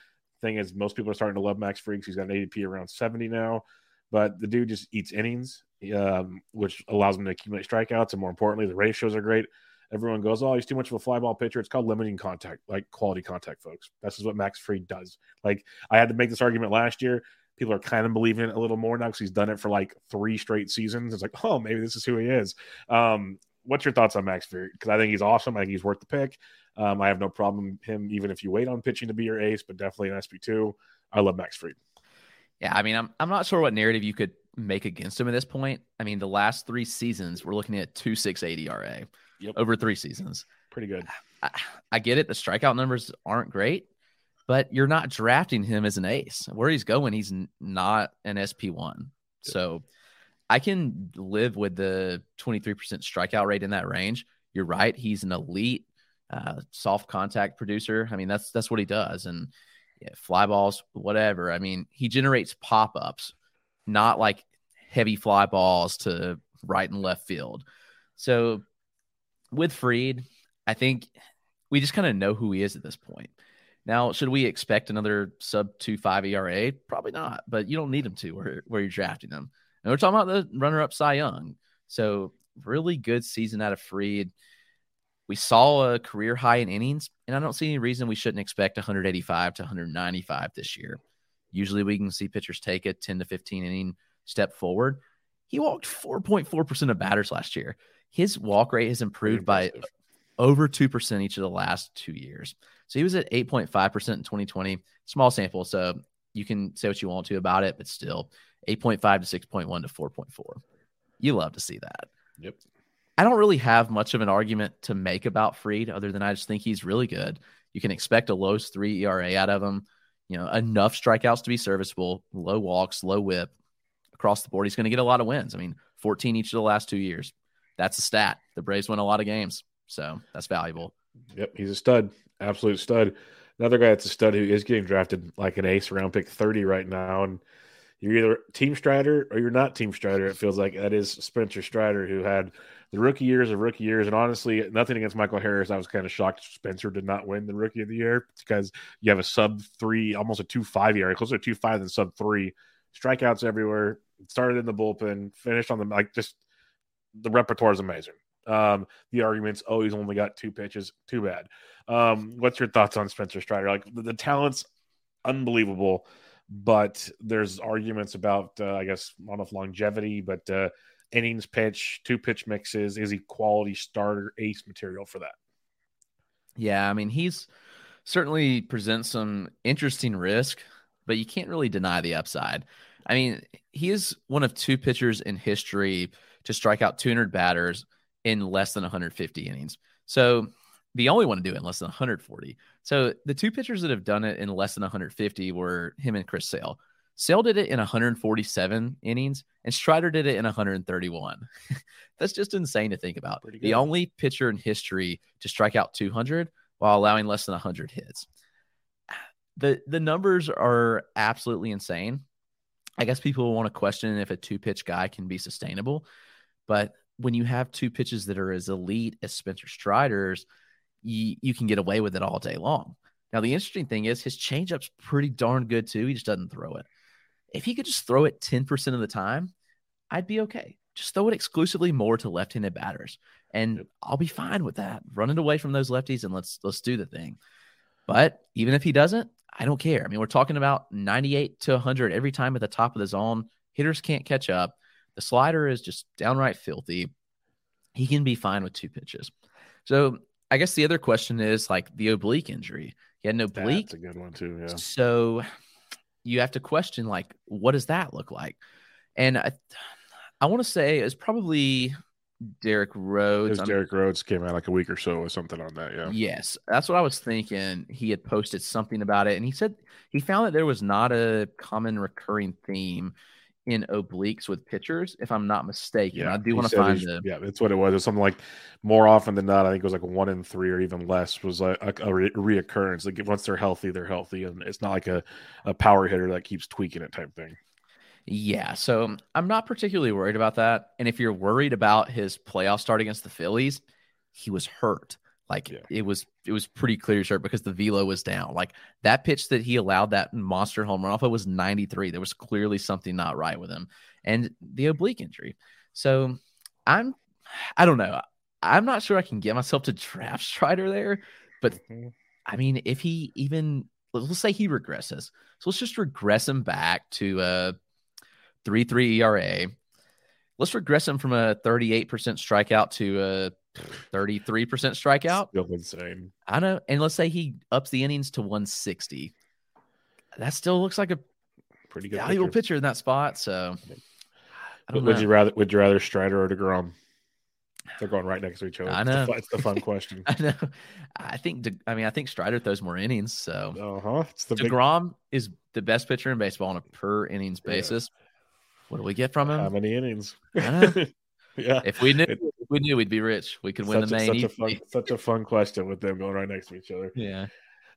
Thing is, most people are starting to love Max Fried because he's got an A D P around seventy now, but the dude just eats innings, um, which allows him to accumulate strikeouts, and more importantly, the ratios are great. Everyone goes, oh, he's too much of a fly ball pitcher. It's called limiting contact, like quality contact, folks. This is what Max Fried does. Like, I had to make this argument last year. People are kind of believing it a little more now because he's done it for like three straight seasons. It's like, oh, maybe this is who he is. Um, what's your thoughts on Max Fried? Because I think he's awesome. I think he's worth the pick. Um, I have no problem with him, even if you wait on pitching to be your ace, but definitely an S P two. I love Max Fried. Yeah, I mean, I'm I'm not sure what narrative you could make against him at this point. I mean, the last three seasons, we're looking at two point six eight E R A yep. over three seasons. Pretty good. I, I get it. The strikeout numbers aren't great, but you're not drafting him as an ace. Where he's going, he's not an S P one. Yep. So I can live with the twenty-three percent strikeout rate in that range. You're right. He's an elite uh, soft contact producer. I mean, that's that's what he does. And yeah, fly balls, whatever. I mean, he generates pop-ups, not like heavy fly balls to right and left field. So with Fried, I think we just kind of know who he is at this point. Now, should we expect another sub two point five E R A? Probably not, but you don't need him to where, where you're drafting him. And we're talking about the runner-up Cy Young. So really good season out of Fried. We saw a career high in innings, and I don't see any reason we shouldn't expect one eighty-five to one ninety-five this year. Usually we can see pitchers take a ten to fifteen inning step forward. He walked four point four percent of batters last year. His walk rate has improved by over two percent each of the last two years. So he was at eight point five percent in twenty twenty. Small sample, so you can say what you want to about it, but still eight point five to six point one to four point four. You love to see that. Yep. I don't really have much of an argument to make about Fried other than I just think he's really good. You can expect a low three E R A out of him. You know, enough strikeouts to be serviceable, low walks, low whip across the board. He's going to get a lot of wins. I mean, fourteen each of the last two years. That's a stat. The Braves win a lot of games, so that's valuable. Yep, he's a stud, absolute stud. Another guy that's a stud who is getting drafted like an ace around pick thirty right now, and you're either Team Strider or you're not Team Strider. It feels like that is Spencer Strider, who had the rookie years of rookie years, and honestly, nothing against Michael Harris. I was kind of shocked Spencer did not win the Rookie of the Year because you have a sub three, almost a two five E R A, closer to two five than sub three. Strikeouts everywhere. Started in the bullpen, finished on the like. Just the repertoire is amazing. Um, the arguments, oh, he's only got two pitches. Too bad. Um, what's your thoughts on Spencer Strider? Like the, the talent's unbelievable, but there's arguments about uh, I guess not enough longevity, but. Uh, innings pitch, two pitch mixes. Is he quality starter ace material for that? Yeah, I mean, he's certainly presents some interesting risk, but you can't really deny the upside. I mean, he is one of two pitchers in history to strike out two hundred batters in less than one hundred fifty innings. So the only one to do it in less than one hundred forty. So the two pitchers that have done it in less than one hundred fifty were him and Chris Sale. Sale did it in one hundred forty-seven innings, and Strider did it in one hundred thirty-one. That's just insane to think about. The only pitcher in history to strike out two hundred while allowing less than one hundred hits. The, the numbers are absolutely insane. I guess people want to question if a two-pitch guy can be sustainable, but when you have two pitches that are as elite as Spencer Strider's, you, you can get away with it all day long. Now, the interesting thing is his changeup's pretty darn good, too. He just doesn't throw it. If he could just throw it ten percent of the time, I'd be okay. Just throw it exclusively more to left-handed batters, and I'll be fine with that. Running away from those lefties, and let's let's do the thing. But even if he doesn't, I don't care. I mean, we're talking about ninety-eight to one hundred every time at the top of the zone. Hitters can't catch up. The slider is just downright filthy. He can be fine with two pitches. So I guess the other question is like the oblique injury. He had an oblique. That's a good one too. Yeah. So you have to question like, what does that look like? And I, I want to say it's probably Derek Rhodes. Derek Rhodes came out like a week or so or something on that. Yeah. Yes. That's what I was thinking. He had posted something about it and he said he found that there was not a common recurring theme in obliques with pitchers, if I'm not mistaken. Yeah, I do want to find the yeah, that's what it was. It was something like more often than not, I think it was like one in three or even less was like a, a re- reoccurrence. Like once they're healthy, they're healthy, and it's not like a, a power hitter that keeps tweaking it type thing. Yeah, so I'm not particularly worried about that. And if you're worried about his playoff start against the Phillies, he was hurt. Like yeah. it was, it was pretty clear he's hurt because the velo was down. Like that pitch that he allowed that monster home run off of was ninety-three. There was clearly something not right with him, and the oblique injury. So I'm, I don't know. I'm not sure I can get myself to draft Strider there, but mm-hmm. I mean, if he even let's say he regresses, so let's just regress him back to a three three E R A. Let's regress him from a thirty-eight percent strikeout to a thirty-three percent strikeout. Still insane. I know. And let's say he ups the innings to one sixty. That still looks like a pretty good valuable pitcher. pitcher in that spot. So, I don't would, know. Would you rather? Would you rather Strider or DeGrom? They're going right next to each other. I know. It's the, it's the fun question. I know. I think. De, I mean, I think Strider throws more innings. So, uh huh. DeGrom big... is the best pitcher in baseball on a per innings basis. Yeah. What do we get from him? How many innings? Yeah. If we knew. It, We knew we'd be rich. We could win such the main. A, such, a fun, such a fun question with them going right next to each other. Yeah.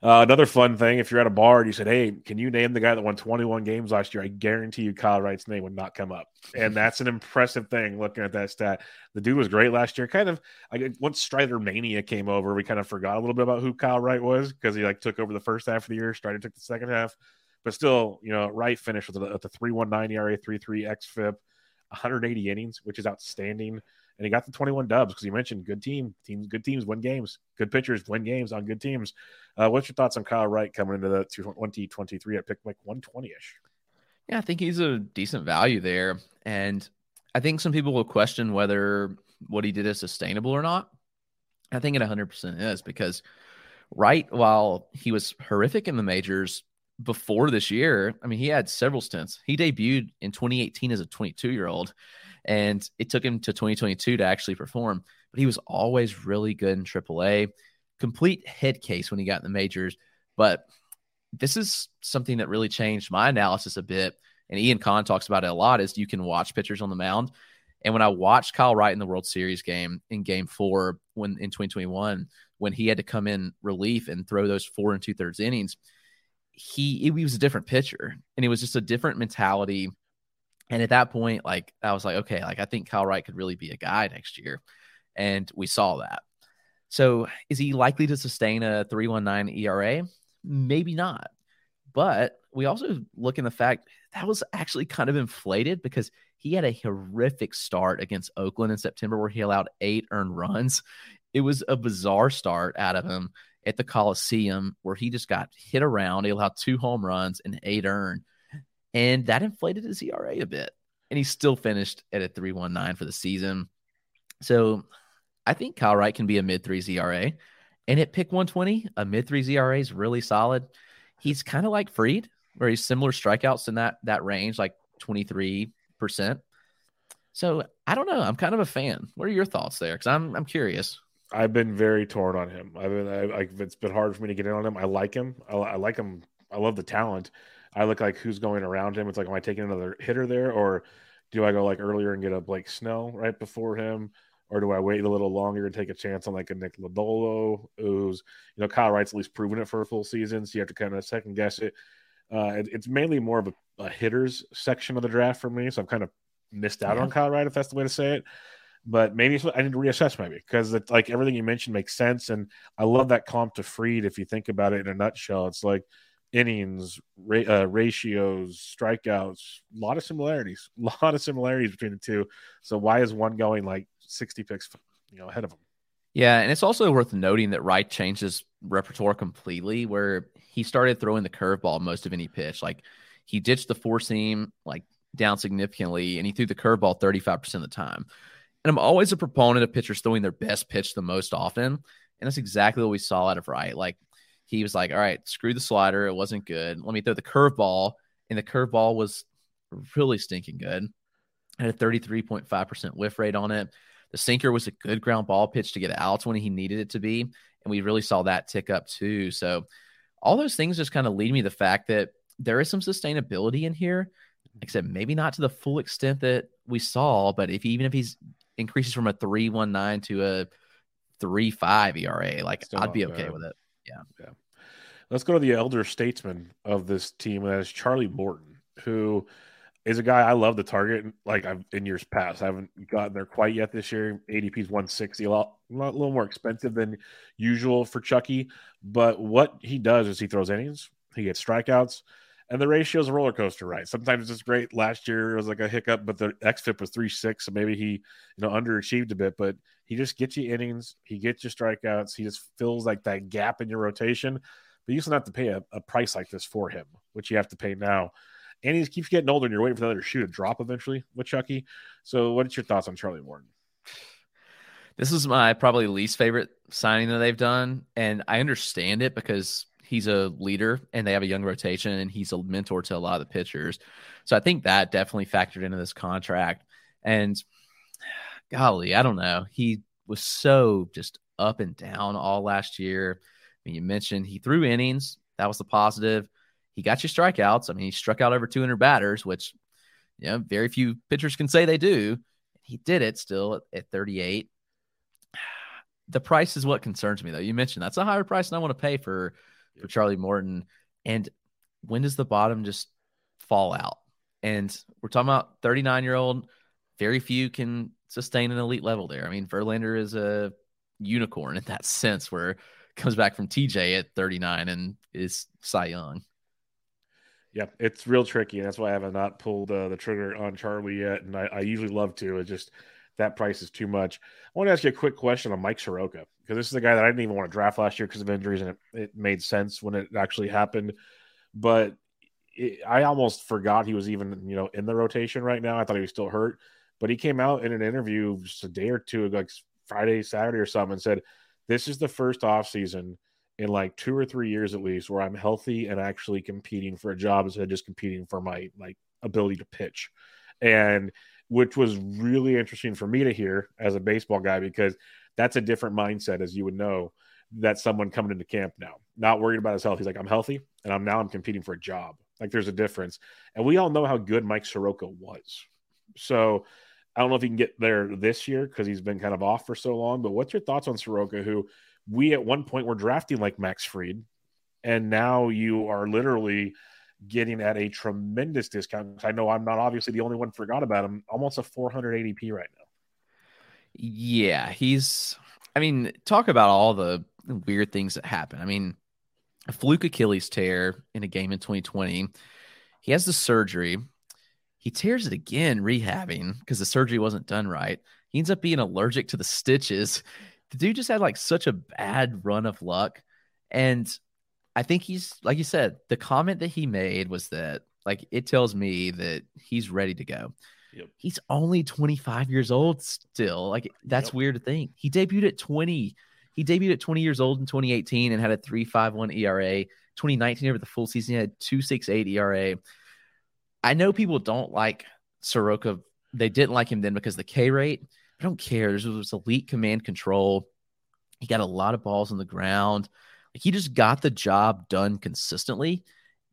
Uh, another fun thing, if you're at a bar and you said, hey, can you name the guy that won twenty-one games last year? I guarantee you Kyle Wright's name would not come up. And that's an impressive thing looking at that stat. The dude was great last year. Kind of I, once Strider Mania came over, we kind of forgot a little bit about who Kyle Wright was because he like took over the first half of the year. Strider took the second half. But still, you know, Wright finished with a three point one nine E R A, three point three X F I P, one hundred eighty innings, which is outstanding. And he got the twenty-one dubs because you mentioned good team, teams, good teams win games, good pitchers win games on good teams. Uh, what's your thoughts on Kyle Wright coming into the twenty twenty-three at pick like one twenty-ish? Yeah, I think he's a decent value there. And I think some people will question whether what he did is sustainable or not. I think it one hundred percent is because Wright, while he was horrific in the majors before this year, I mean, he had several stints. He debuted in twenty eighteen as a twenty-two-year-old. And it took him to twenty twenty-two to actually perform. But he was always really good in triple A. Complete head case when he got in the majors. But this is something that really changed my analysis a bit. And Ian Kahn talks about it a lot, is you can watch pitchers on the mound. And when I watched Kyle Wright in the World Series game in game four when in twenty twenty-one, when he had to come in relief and throw those four and two-thirds innings, he, he was a different pitcher. And it was just a different mentality. And at that point, like, I was like, okay, like, I think Kyle Wright could really be a guy next year. And we saw that. So is he likely to sustain a three point one nine E R A? Maybe not. But we also look in the fact that was actually kind of inflated because he had a horrific start against Oakland in September where he allowed eight earned runs. It was a bizarre start out of him at the Coliseum where he just got hit around. He allowed two home runs and eight earned. And that inflated his E R A a bit. And he still finished at a three point one nine for the season. So I think Kyle Wright can be a mid-threes E R A. And at pick one twenty, a mid-threes E R A is really solid. He's kind of like Fried, where he's similar strikeouts in that that range, like twenty-three percent. So I don't know. I'm kind of a fan. What are your thoughts there? Because I'm I'm curious. I've been very torn on him. I've been I, I, it's been hard for me to get in on him. I like him. I, I like him. I love the talent. I look like who's going around him. It's like, am I taking another hitter there? Or do I go like earlier and get a Blake Snell right before him? Or do I wait a little longer and take a chance on like a Nick Lodolo? Who's, you know, Kyle Wright's at least proven it for a full season. So you have to kind of second guess it. Uh, it it's mainly more of a, a hitter's section of the draft for me. So I've kind of missed out yeah. on Kyle Wright, if that's the way to say it. But maybe I need to reassess maybe because it's like everything you mentioned makes sense. And I love that comp to Fried. If you think about it in a nutshell, it's like, innings, ra- uh, ratios, strikeouts, a lot of similarities, a lot of similarities between the two. So why is one going like sixty picks, you know, ahead of them? Yeah. And it's also worth noting that Wright changed his repertoire completely where he started throwing the curveball most of any pitch. Like, he ditched the four seam like down significantly, and he threw the curveball thirty-five percent of the time. And I'm always a proponent of pitchers throwing their best pitch the most often, and that's exactly what we saw out of Wright. Like, he was like, all right, screw the slider. It wasn't good. Let me throw the curveball, and the curveball was really stinking good. Had a thirty-three point five percent whiff rate on it. The sinker was a good ground ball pitch to get outs when he needed it to be, and we really saw that tick up too. So all those things just kind of lead me to the fact that there is some sustainability in here. Like I said, maybe not to the full extent that we saw, but if even if he's increases from a three point one nine to a three point five E R A, like, still I'd be okay bad. With it. Yeah. Yeah. Let's go to the elder statesman of this team, and that is Charlie Morton, who is a guy I love to target. Like, I've in years past, I haven't gotten there quite yet this year. A D P is one sixty, a lot, a little more expensive than usual for Chucky. But what he does is he throws innings, he gets strikeouts, and the ratio is a roller coaster, right? Sometimes it's great. Last year it was like a hiccup, but the xFIP was three point six, so maybe he, you know, underachieved a bit. But he just gets you innings, he gets you strikeouts, he just fills like that gap in your rotation. But you still have to pay a, a price like this for him, which you have to pay now. And he keeps getting older, and you're waiting for the other shoe to drop eventually with Chucky. So what's your thoughts on Charlie Morton? This is my probably least favorite signing that they've done. And I understand it because he's a leader and they have a young rotation and he's a mentor to a lot of the pitchers. So I think that definitely factored into this contract. And golly, I don't know. He was so just up and down all last year. I mean, you mentioned he threw innings. That was the positive. He got you strikeouts. I mean, he struck out over two hundred batters, which, you know, very few pitchers can say they do. He did it still at thirty-eight. The price is what concerns me, though. You mentioned that's a higher price than I want to pay for, for Charlie Morton. And when does the bottom just fall out? And we're talking about thirty-nine-year-old. Very few can sustain an elite level there. I mean, Verlander is a unicorn in that sense, where comes back from T J at thirty-nine and is Cy Young. Yeah, it's real tricky, and that's why I have not pulled uh, the trigger on Charlie yet, and I, I usually love to. It's just that price is too much. I want to ask you a quick question on Mike Soroka, because this is a guy that I didn't even want to draft last year because of injuries, and it, it made sense when it actually happened. But it, I almost forgot he was even, you know, in the rotation right now. I thought he was still hurt, but he came out in an interview just a day or two, like Friday, Saturday or something, and said, this is the first offseason in like two or three years at least where I'm healthy and actually competing for a job instead of just competing for my like ability to pitch. And which was really interesting for me to hear as a baseball guy, because that's a different mindset, as you would know, that someone coming into camp now, not worried about his health. He's like, I'm healthy and I'm now I'm competing for a job. Like, there's a difference. And we all know how good Mike Soroka was. So I don't know if he can get there this year because he's been kind of off for so long, but what's your thoughts on Soroka, who we at one point were drafting like Max Fried, and now you are literally getting at a tremendous discount. I know I'm not obviously the only one forgot about him, almost a four hundred A D P right now. Yeah, he's, I mean, talk about all the weird things that happen. I mean, a fluke Achilles tear in a game in twenty twenty. He has the surgery. He tears it again rehabbing because the surgery wasn't done right. He ends up being allergic to the stitches. The dude just had like such a bad run of luck. And I think he's, like you said, the comment that he made was that, like, it tells me that he's ready to go. Yep. He's only twenty-five years old still. Like, that's yep. weird to think. He debuted at twenty. He debuted at twenty years old in twenty eighteen and had a three point five one E R A. twenty nineteen, over the full season, he had two point six eight E R A. I know people don't like Soroka. They didn't like him then because of the K rate. I don't care. This was elite command control. He got a lot of balls on the ground. Like, he just got the job done consistently.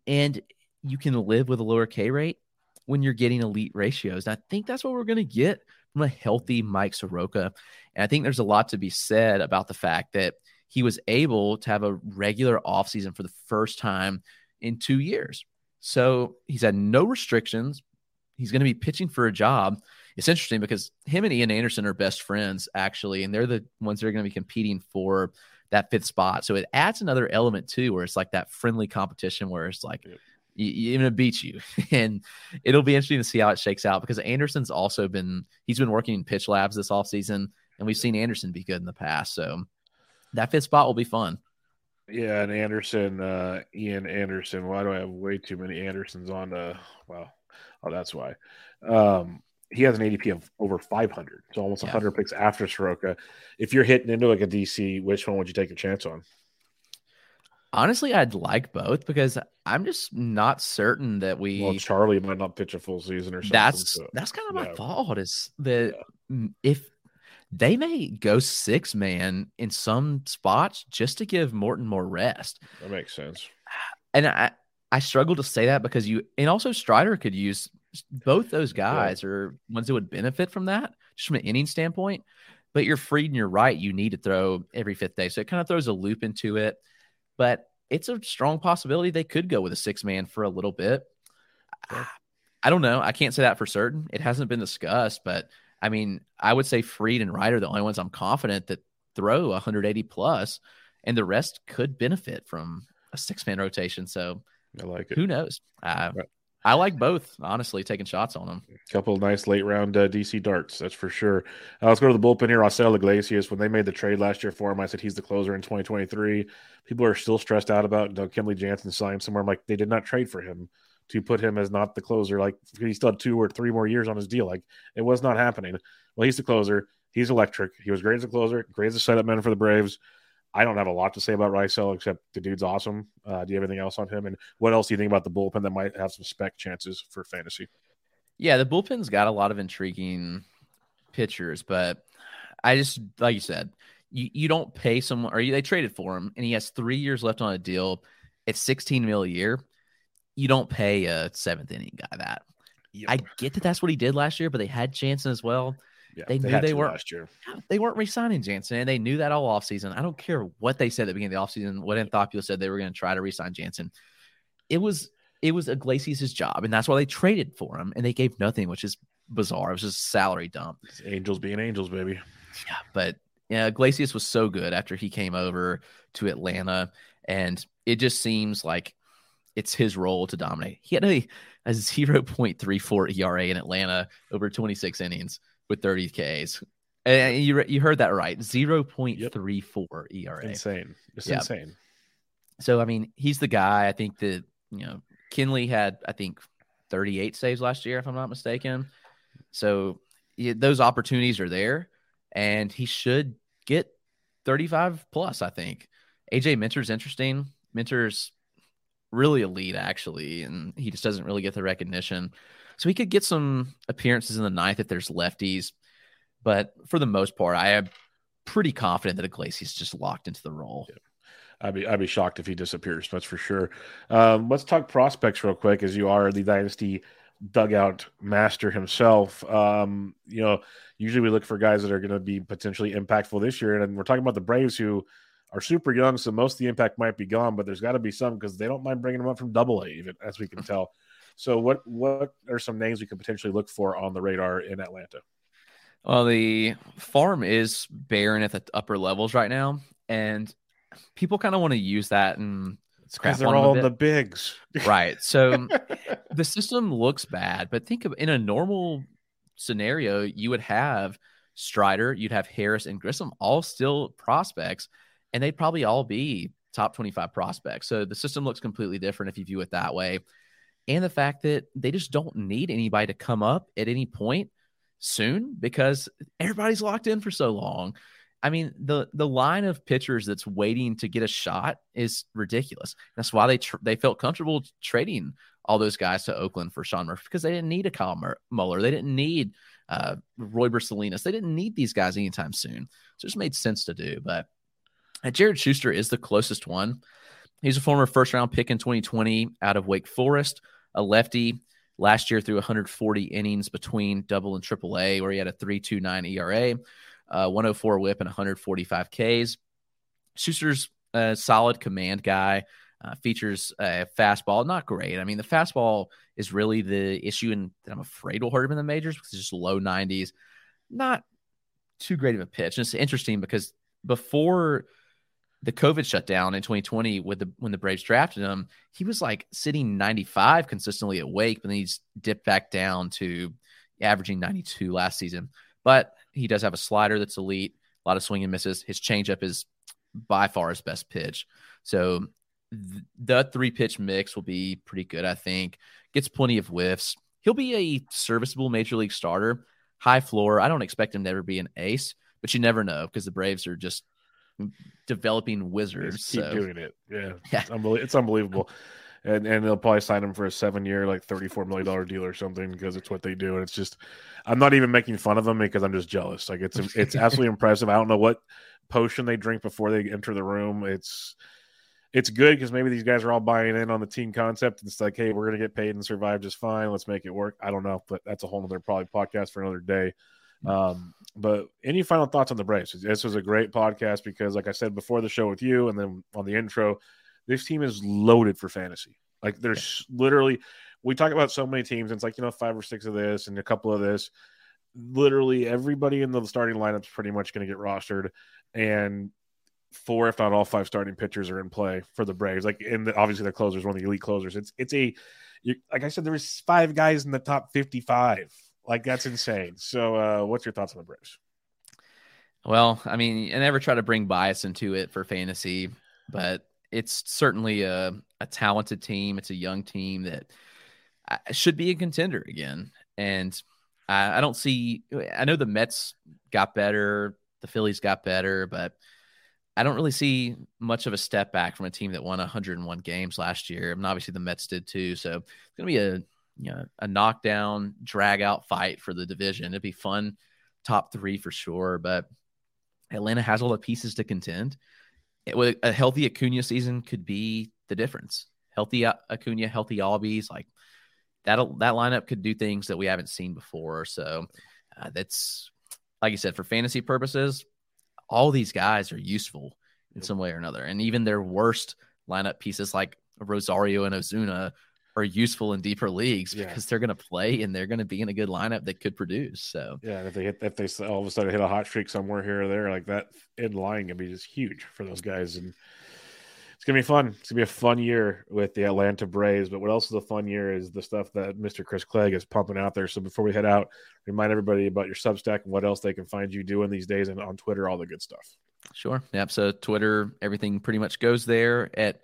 And you can live with a lower K rate when you're getting elite ratios. And I think that's what we're going to get from a healthy Mike Soroka. And I think there's a lot to be said about the fact that he was able to have a regular offseason for the first time in two years. So he's had no restrictions. He's going to be pitching for a job. It's interesting because him and Ian Anderson are best friends, actually, and they're the ones that are going to be competing for that fifth spot. So it adds another element, too, where it's like that friendly competition where it's like, yeah. you, I'm going to beat you. And it'll be interesting to see how it shakes out, because Anderson's also been – he's been working in pitch labs this offseason, and we've seen Anderson be good in the past. So that fifth spot will be fun. Yeah, and Anderson, uh, Ian Anderson. Why do I have way too many Andersons on? Uh, well, oh, that's why. Um, he has an A D P of over five hundred, so almost yeah. one hundred picks after Soroka. If you're hitting into like a D C, which one would you take a chance on? Honestly, I'd like both because I'm just not certain that we. Well, Charlie might not pitch a full season or something. That's so, that's kind of yeah. my thought is that yeah. if they may go six man in some spots just to give Morton more rest. That makes sense. And I, I struggle to say that because you and also Strider could use both those guys yeah. or ones that would benefit from that just from an inning standpoint. But you're Fried and you're right. You need to throw every fifth day, so it kind of throws a loop into it. But it's a strong possibility they could go with a six-man for a little bit. Sure. I don't know. I can't say that for certain. It hasn't been discussed, but, I mean, I would say Fried and Wright are the only ones I'm confident that throw one eighty plus, and the rest could benefit from a six-man rotation. So I like it. Who knows? Uh, right. I like both, honestly, taking shots on them. A couple of nice late-round uh, D C darts, that's for sure. Uh, let's go to the bullpen here. Marcell Iglesias, when they made the trade last year for him, I said he's the closer in twenty twenty-three. People are still stressed out about uh, Kenley Jansen signed somewhere. I'm like, they did not trade for him to put him as not the closer. Like, he still had two or three more years on his deal. Like, it was not happening. Well, he's the closer. He's electric. He was great as a closer, great as a setup man for the Braves. I don't have a lot to say about Raisel except the dude's awesome. Uh, do you have anything else on him? And what else do you think about the bullpen that might have some spec chances for fantasy? Yeah, the bullpen's got a lot of intriguing pitchers, but I just, like you said, you, you don't pay someone, or you, they traded for him, and he has three years left on a deal. It's sixteen mil a year. You don't pay a seventh inning guy that. Yep. I get that that's what he did last year, but they had Jansen as well. Yeah, they, they knew they weren't, they weren't re-signing Jansen, and they knew that all offseason. I don't care what they said at the beginning of the offseason, what Anthopoulos said they were going to try to re-sign Jansen. It was it was Iglesias' job, and that's why they traded for him, and they gave nothing, which is bizarre. It was just a salary dump. It's angels being angels, baby. Yeah, but yeah, Iglesias was so good after he came over to Atlanta, and it just seems like it's his role to dominate. He had a, a zero point three four E R A in Atlanta over twenty-six innings. With thirty Ks, and you you heard that right, zero point three four yep. E R A. Insane, it's yeah. insane. So I mean, he's the guy. I think that you know, Kenley had I think thirty-eight saves last year, if I'm not mistaken. So yeah, those opportunities are there, and he should get thirty-five plus. I think A J Minter's interesting. Minter's really elite, actually, and he just doesn't really get the recognition. So he could get some appearances in the ninth if there's lefties. But for the most part, I am pretty confident that Iglesias just locked into the role. Yeah. I'd be I'd be shocked if he disappears. That's for sure. Um, let's talk prospects real quick, as you are the Dynasty Dugout master himself. Um, you know, usually we look for guys that are going to be potentially impactful this year. And we're talking about the Braves, who are super young. So most of the impact might be gone, but there's got to be some because they don't mind bringing them up from double A, even as we can tell. So what what are some names we could potentially look for on the radar in Atlanta? Well, the farm is barren at the upper levels right now, and people kind of want to use that and crap on them a bit. Because they're all in the bigs. Right. So the system looks bad, but think of in a normal scenario, you would have Strider, you'd have Harris and Grissom, all still prospects, and they'd probably all be top twenty-five prospects. So the system looks completely different if you view it that way. And the fact that they just don't need anybody to come up at any point soon because everybody's locked in for so long. I mean, the the line of pitchers that's waiting to get a shot is ridiculous. That's why they tr- they felt comfortable trading all those guys to Oakland for Sean Murphy because they didn't need a Kyle Mur- Muller. They didn't need uh, Royber Salinas. They didn't need these guys anytime soon. So it just made sense to do. But Jared Schuster is the closest one. He's a former first-round pick in twenty twenty out of Wake Forest, a lefty. Last year threw one forty innings between double and triple A, where he had a three point two nine E R A, uh, one oh four whip, and one forty-five Ks. Schuster's a solid command guy, uh, features a fastball. Not great. I mean, the fastball is really the issue, and I'm afraid will hurt him in the majors because it's just low nineties. Not too great of a pitch. And it's interesting because before – the COVID shutdown in twenty twenty, with the when the Braves drafted him, he was like sitting ninety-five consistently at Wake, but then he's dipped back down to averaging ninety-two last season. But he does have a slider that's elite, a lot of swing and misses. His changeup is by far his best pitch. So th- the three-pitch mix will be pretty good, I think. Gets plenty of whiffs. He'll be a serviceable major league starter. High floor. I don't expect him to ever be an ace, but you never know because the Braves are just developing wizards. Keep so. doing it. Yeah. yeah. It's, unbelievable. it's unbelievable. And and they'll probably sign him for a seven-year, like thirty-four million dollars deal or something because it's what they do. And it's just – I'm not even making fun of them because I'm just jealous. Like, it's it's absolutely impressive. I don't know what potion they drink before they enter the room. It's it's good because maybe these guys are all buying in on the team concept. It's like, hey, we're going to get paid and survive just fine. Let's make it work. I don't know, but that's a whole other probably podcast for another day. Um, but any final thoughts on the Braves? This was a great podcast because, like I said before the show with you and then on the intro – this team is loaded for fantasy. Like, there's yeah. literally, we talk about so many teams, and it's like, you know, five or six of this and a couple of this. Literally, everybody in the starting lineup is pretty much going to get rostered. And four, if not all five starting pitchers are in play for the Braves. Like, and the, obviously, their closer is one of the elite closers. It's, it's a, you, like I said, there was five guys in the top fifty-five. Like, that's insane. So, uh, what's your thoughts on the Braves? Well, I mean, I never try to bring bias into it for fantasy, but it's certainly a, a talented team. It's a young team that should be a contender again. And I, I don't see – I know the Mets got better, the Phillies got better, but I don't really see much of a step back from a team that won one hundred one games last year. And obviously the Mets did too. So it's going to be a, you know, a knockdown, drag-out fight for the division. It'd be fun, top three for sure. But Atlanta has all the pieces to contend. It, a healthy Acuna season could be the difference. Healthy Acuna, healthy Albies, like that. That lineup could do things that we haven't seen before. So uh, that's, like you said, for fantasy purposes, all these guys are useful in some way or another. And even their worst lineup pieces, like Rosario and Ozuna, are useful in deeper leagues yeah. because they're going to play and they're going to be in a good lineup that could produce. So yeah, and if they hit, if they all of a sudden hit a hot streak somewhere here or there, like that in line can be just huge for those guys. And it's going to be fun. It's going to be a fun year with the Atlanta Braves, but what else is a fun year is the stuff that Mister Chris Clegg is pumping out there. So before we head out, remind everybody about your Substack and what else they can find you doing these days and on Twitter, all the good stuff. Sure. Yep. So Twitter, everything pretty much goes there at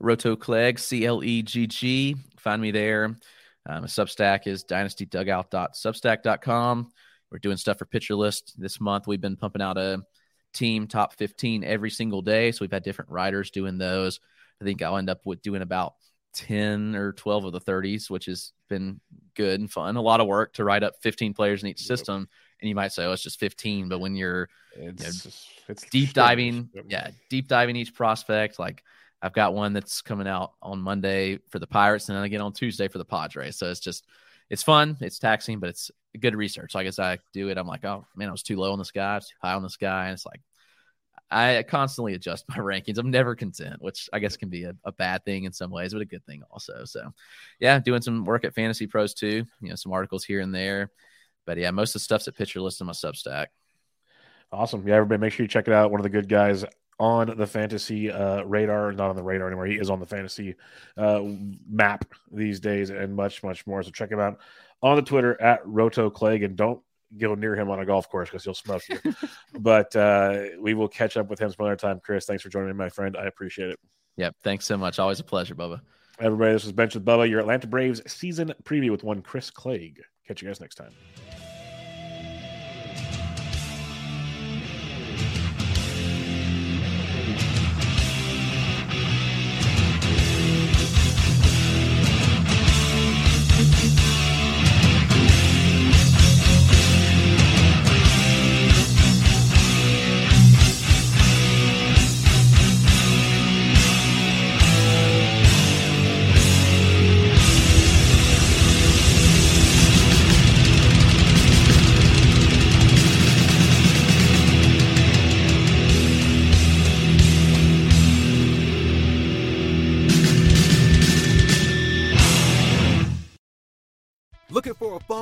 Roto Clegg, C L E G G. Find me there. Um, my Substack is dynasty dugout dot substack dot com. We're doing stuff for Pitcher List this month. We've been pumping out a team top fifteen every single day, so we've had different writers doing those. I think I'll end up with doing about ten or twelve of the thirties, which has been good and fun. A lot of work to write up fifteen players in each yep. system. And you might say, oh, it's just fifteen. But when you're it's, you know, it's deep diving, yep. yeah, deep diving each prospect, like I've got one that's coming out on Monday for the Pirates and then again on Tuesday for the Padres. So it's just, it's fun. It's taxing, but it's good research. Like as I do it, I'm like, oh man, I was too low on this guy. I was too high on this guy. And it's like, I constantly adjust my rankings. I'm never content, which I guess can be a, a bad thing in some ways, but a good thing also. So yeah, doing some work at Fantasy Pros too, you know, some articles here and there, but yeah, most of the stuff's at Pitcher List on my Substack. Awesome. Yeah. Everybody make sure you check it out. One of the good guys on the fantasy uh, radar, not on the radar anymore. He is on the fantasy uh, map these days and much, much more. So check him out on the Twitter at Roto Clegg, and don't go near him on a golf course because he'll smoke you. But uh, we will catch up with him some other time. Chris, thanks for joining me, my friend. I appreciate it. Yep. Thanks so much. Always a pleasure, Bubba. Everybody, this was Benched with Bubba, your Atlanta Braves season preview with one Chris Clegg. Catch you guys next time.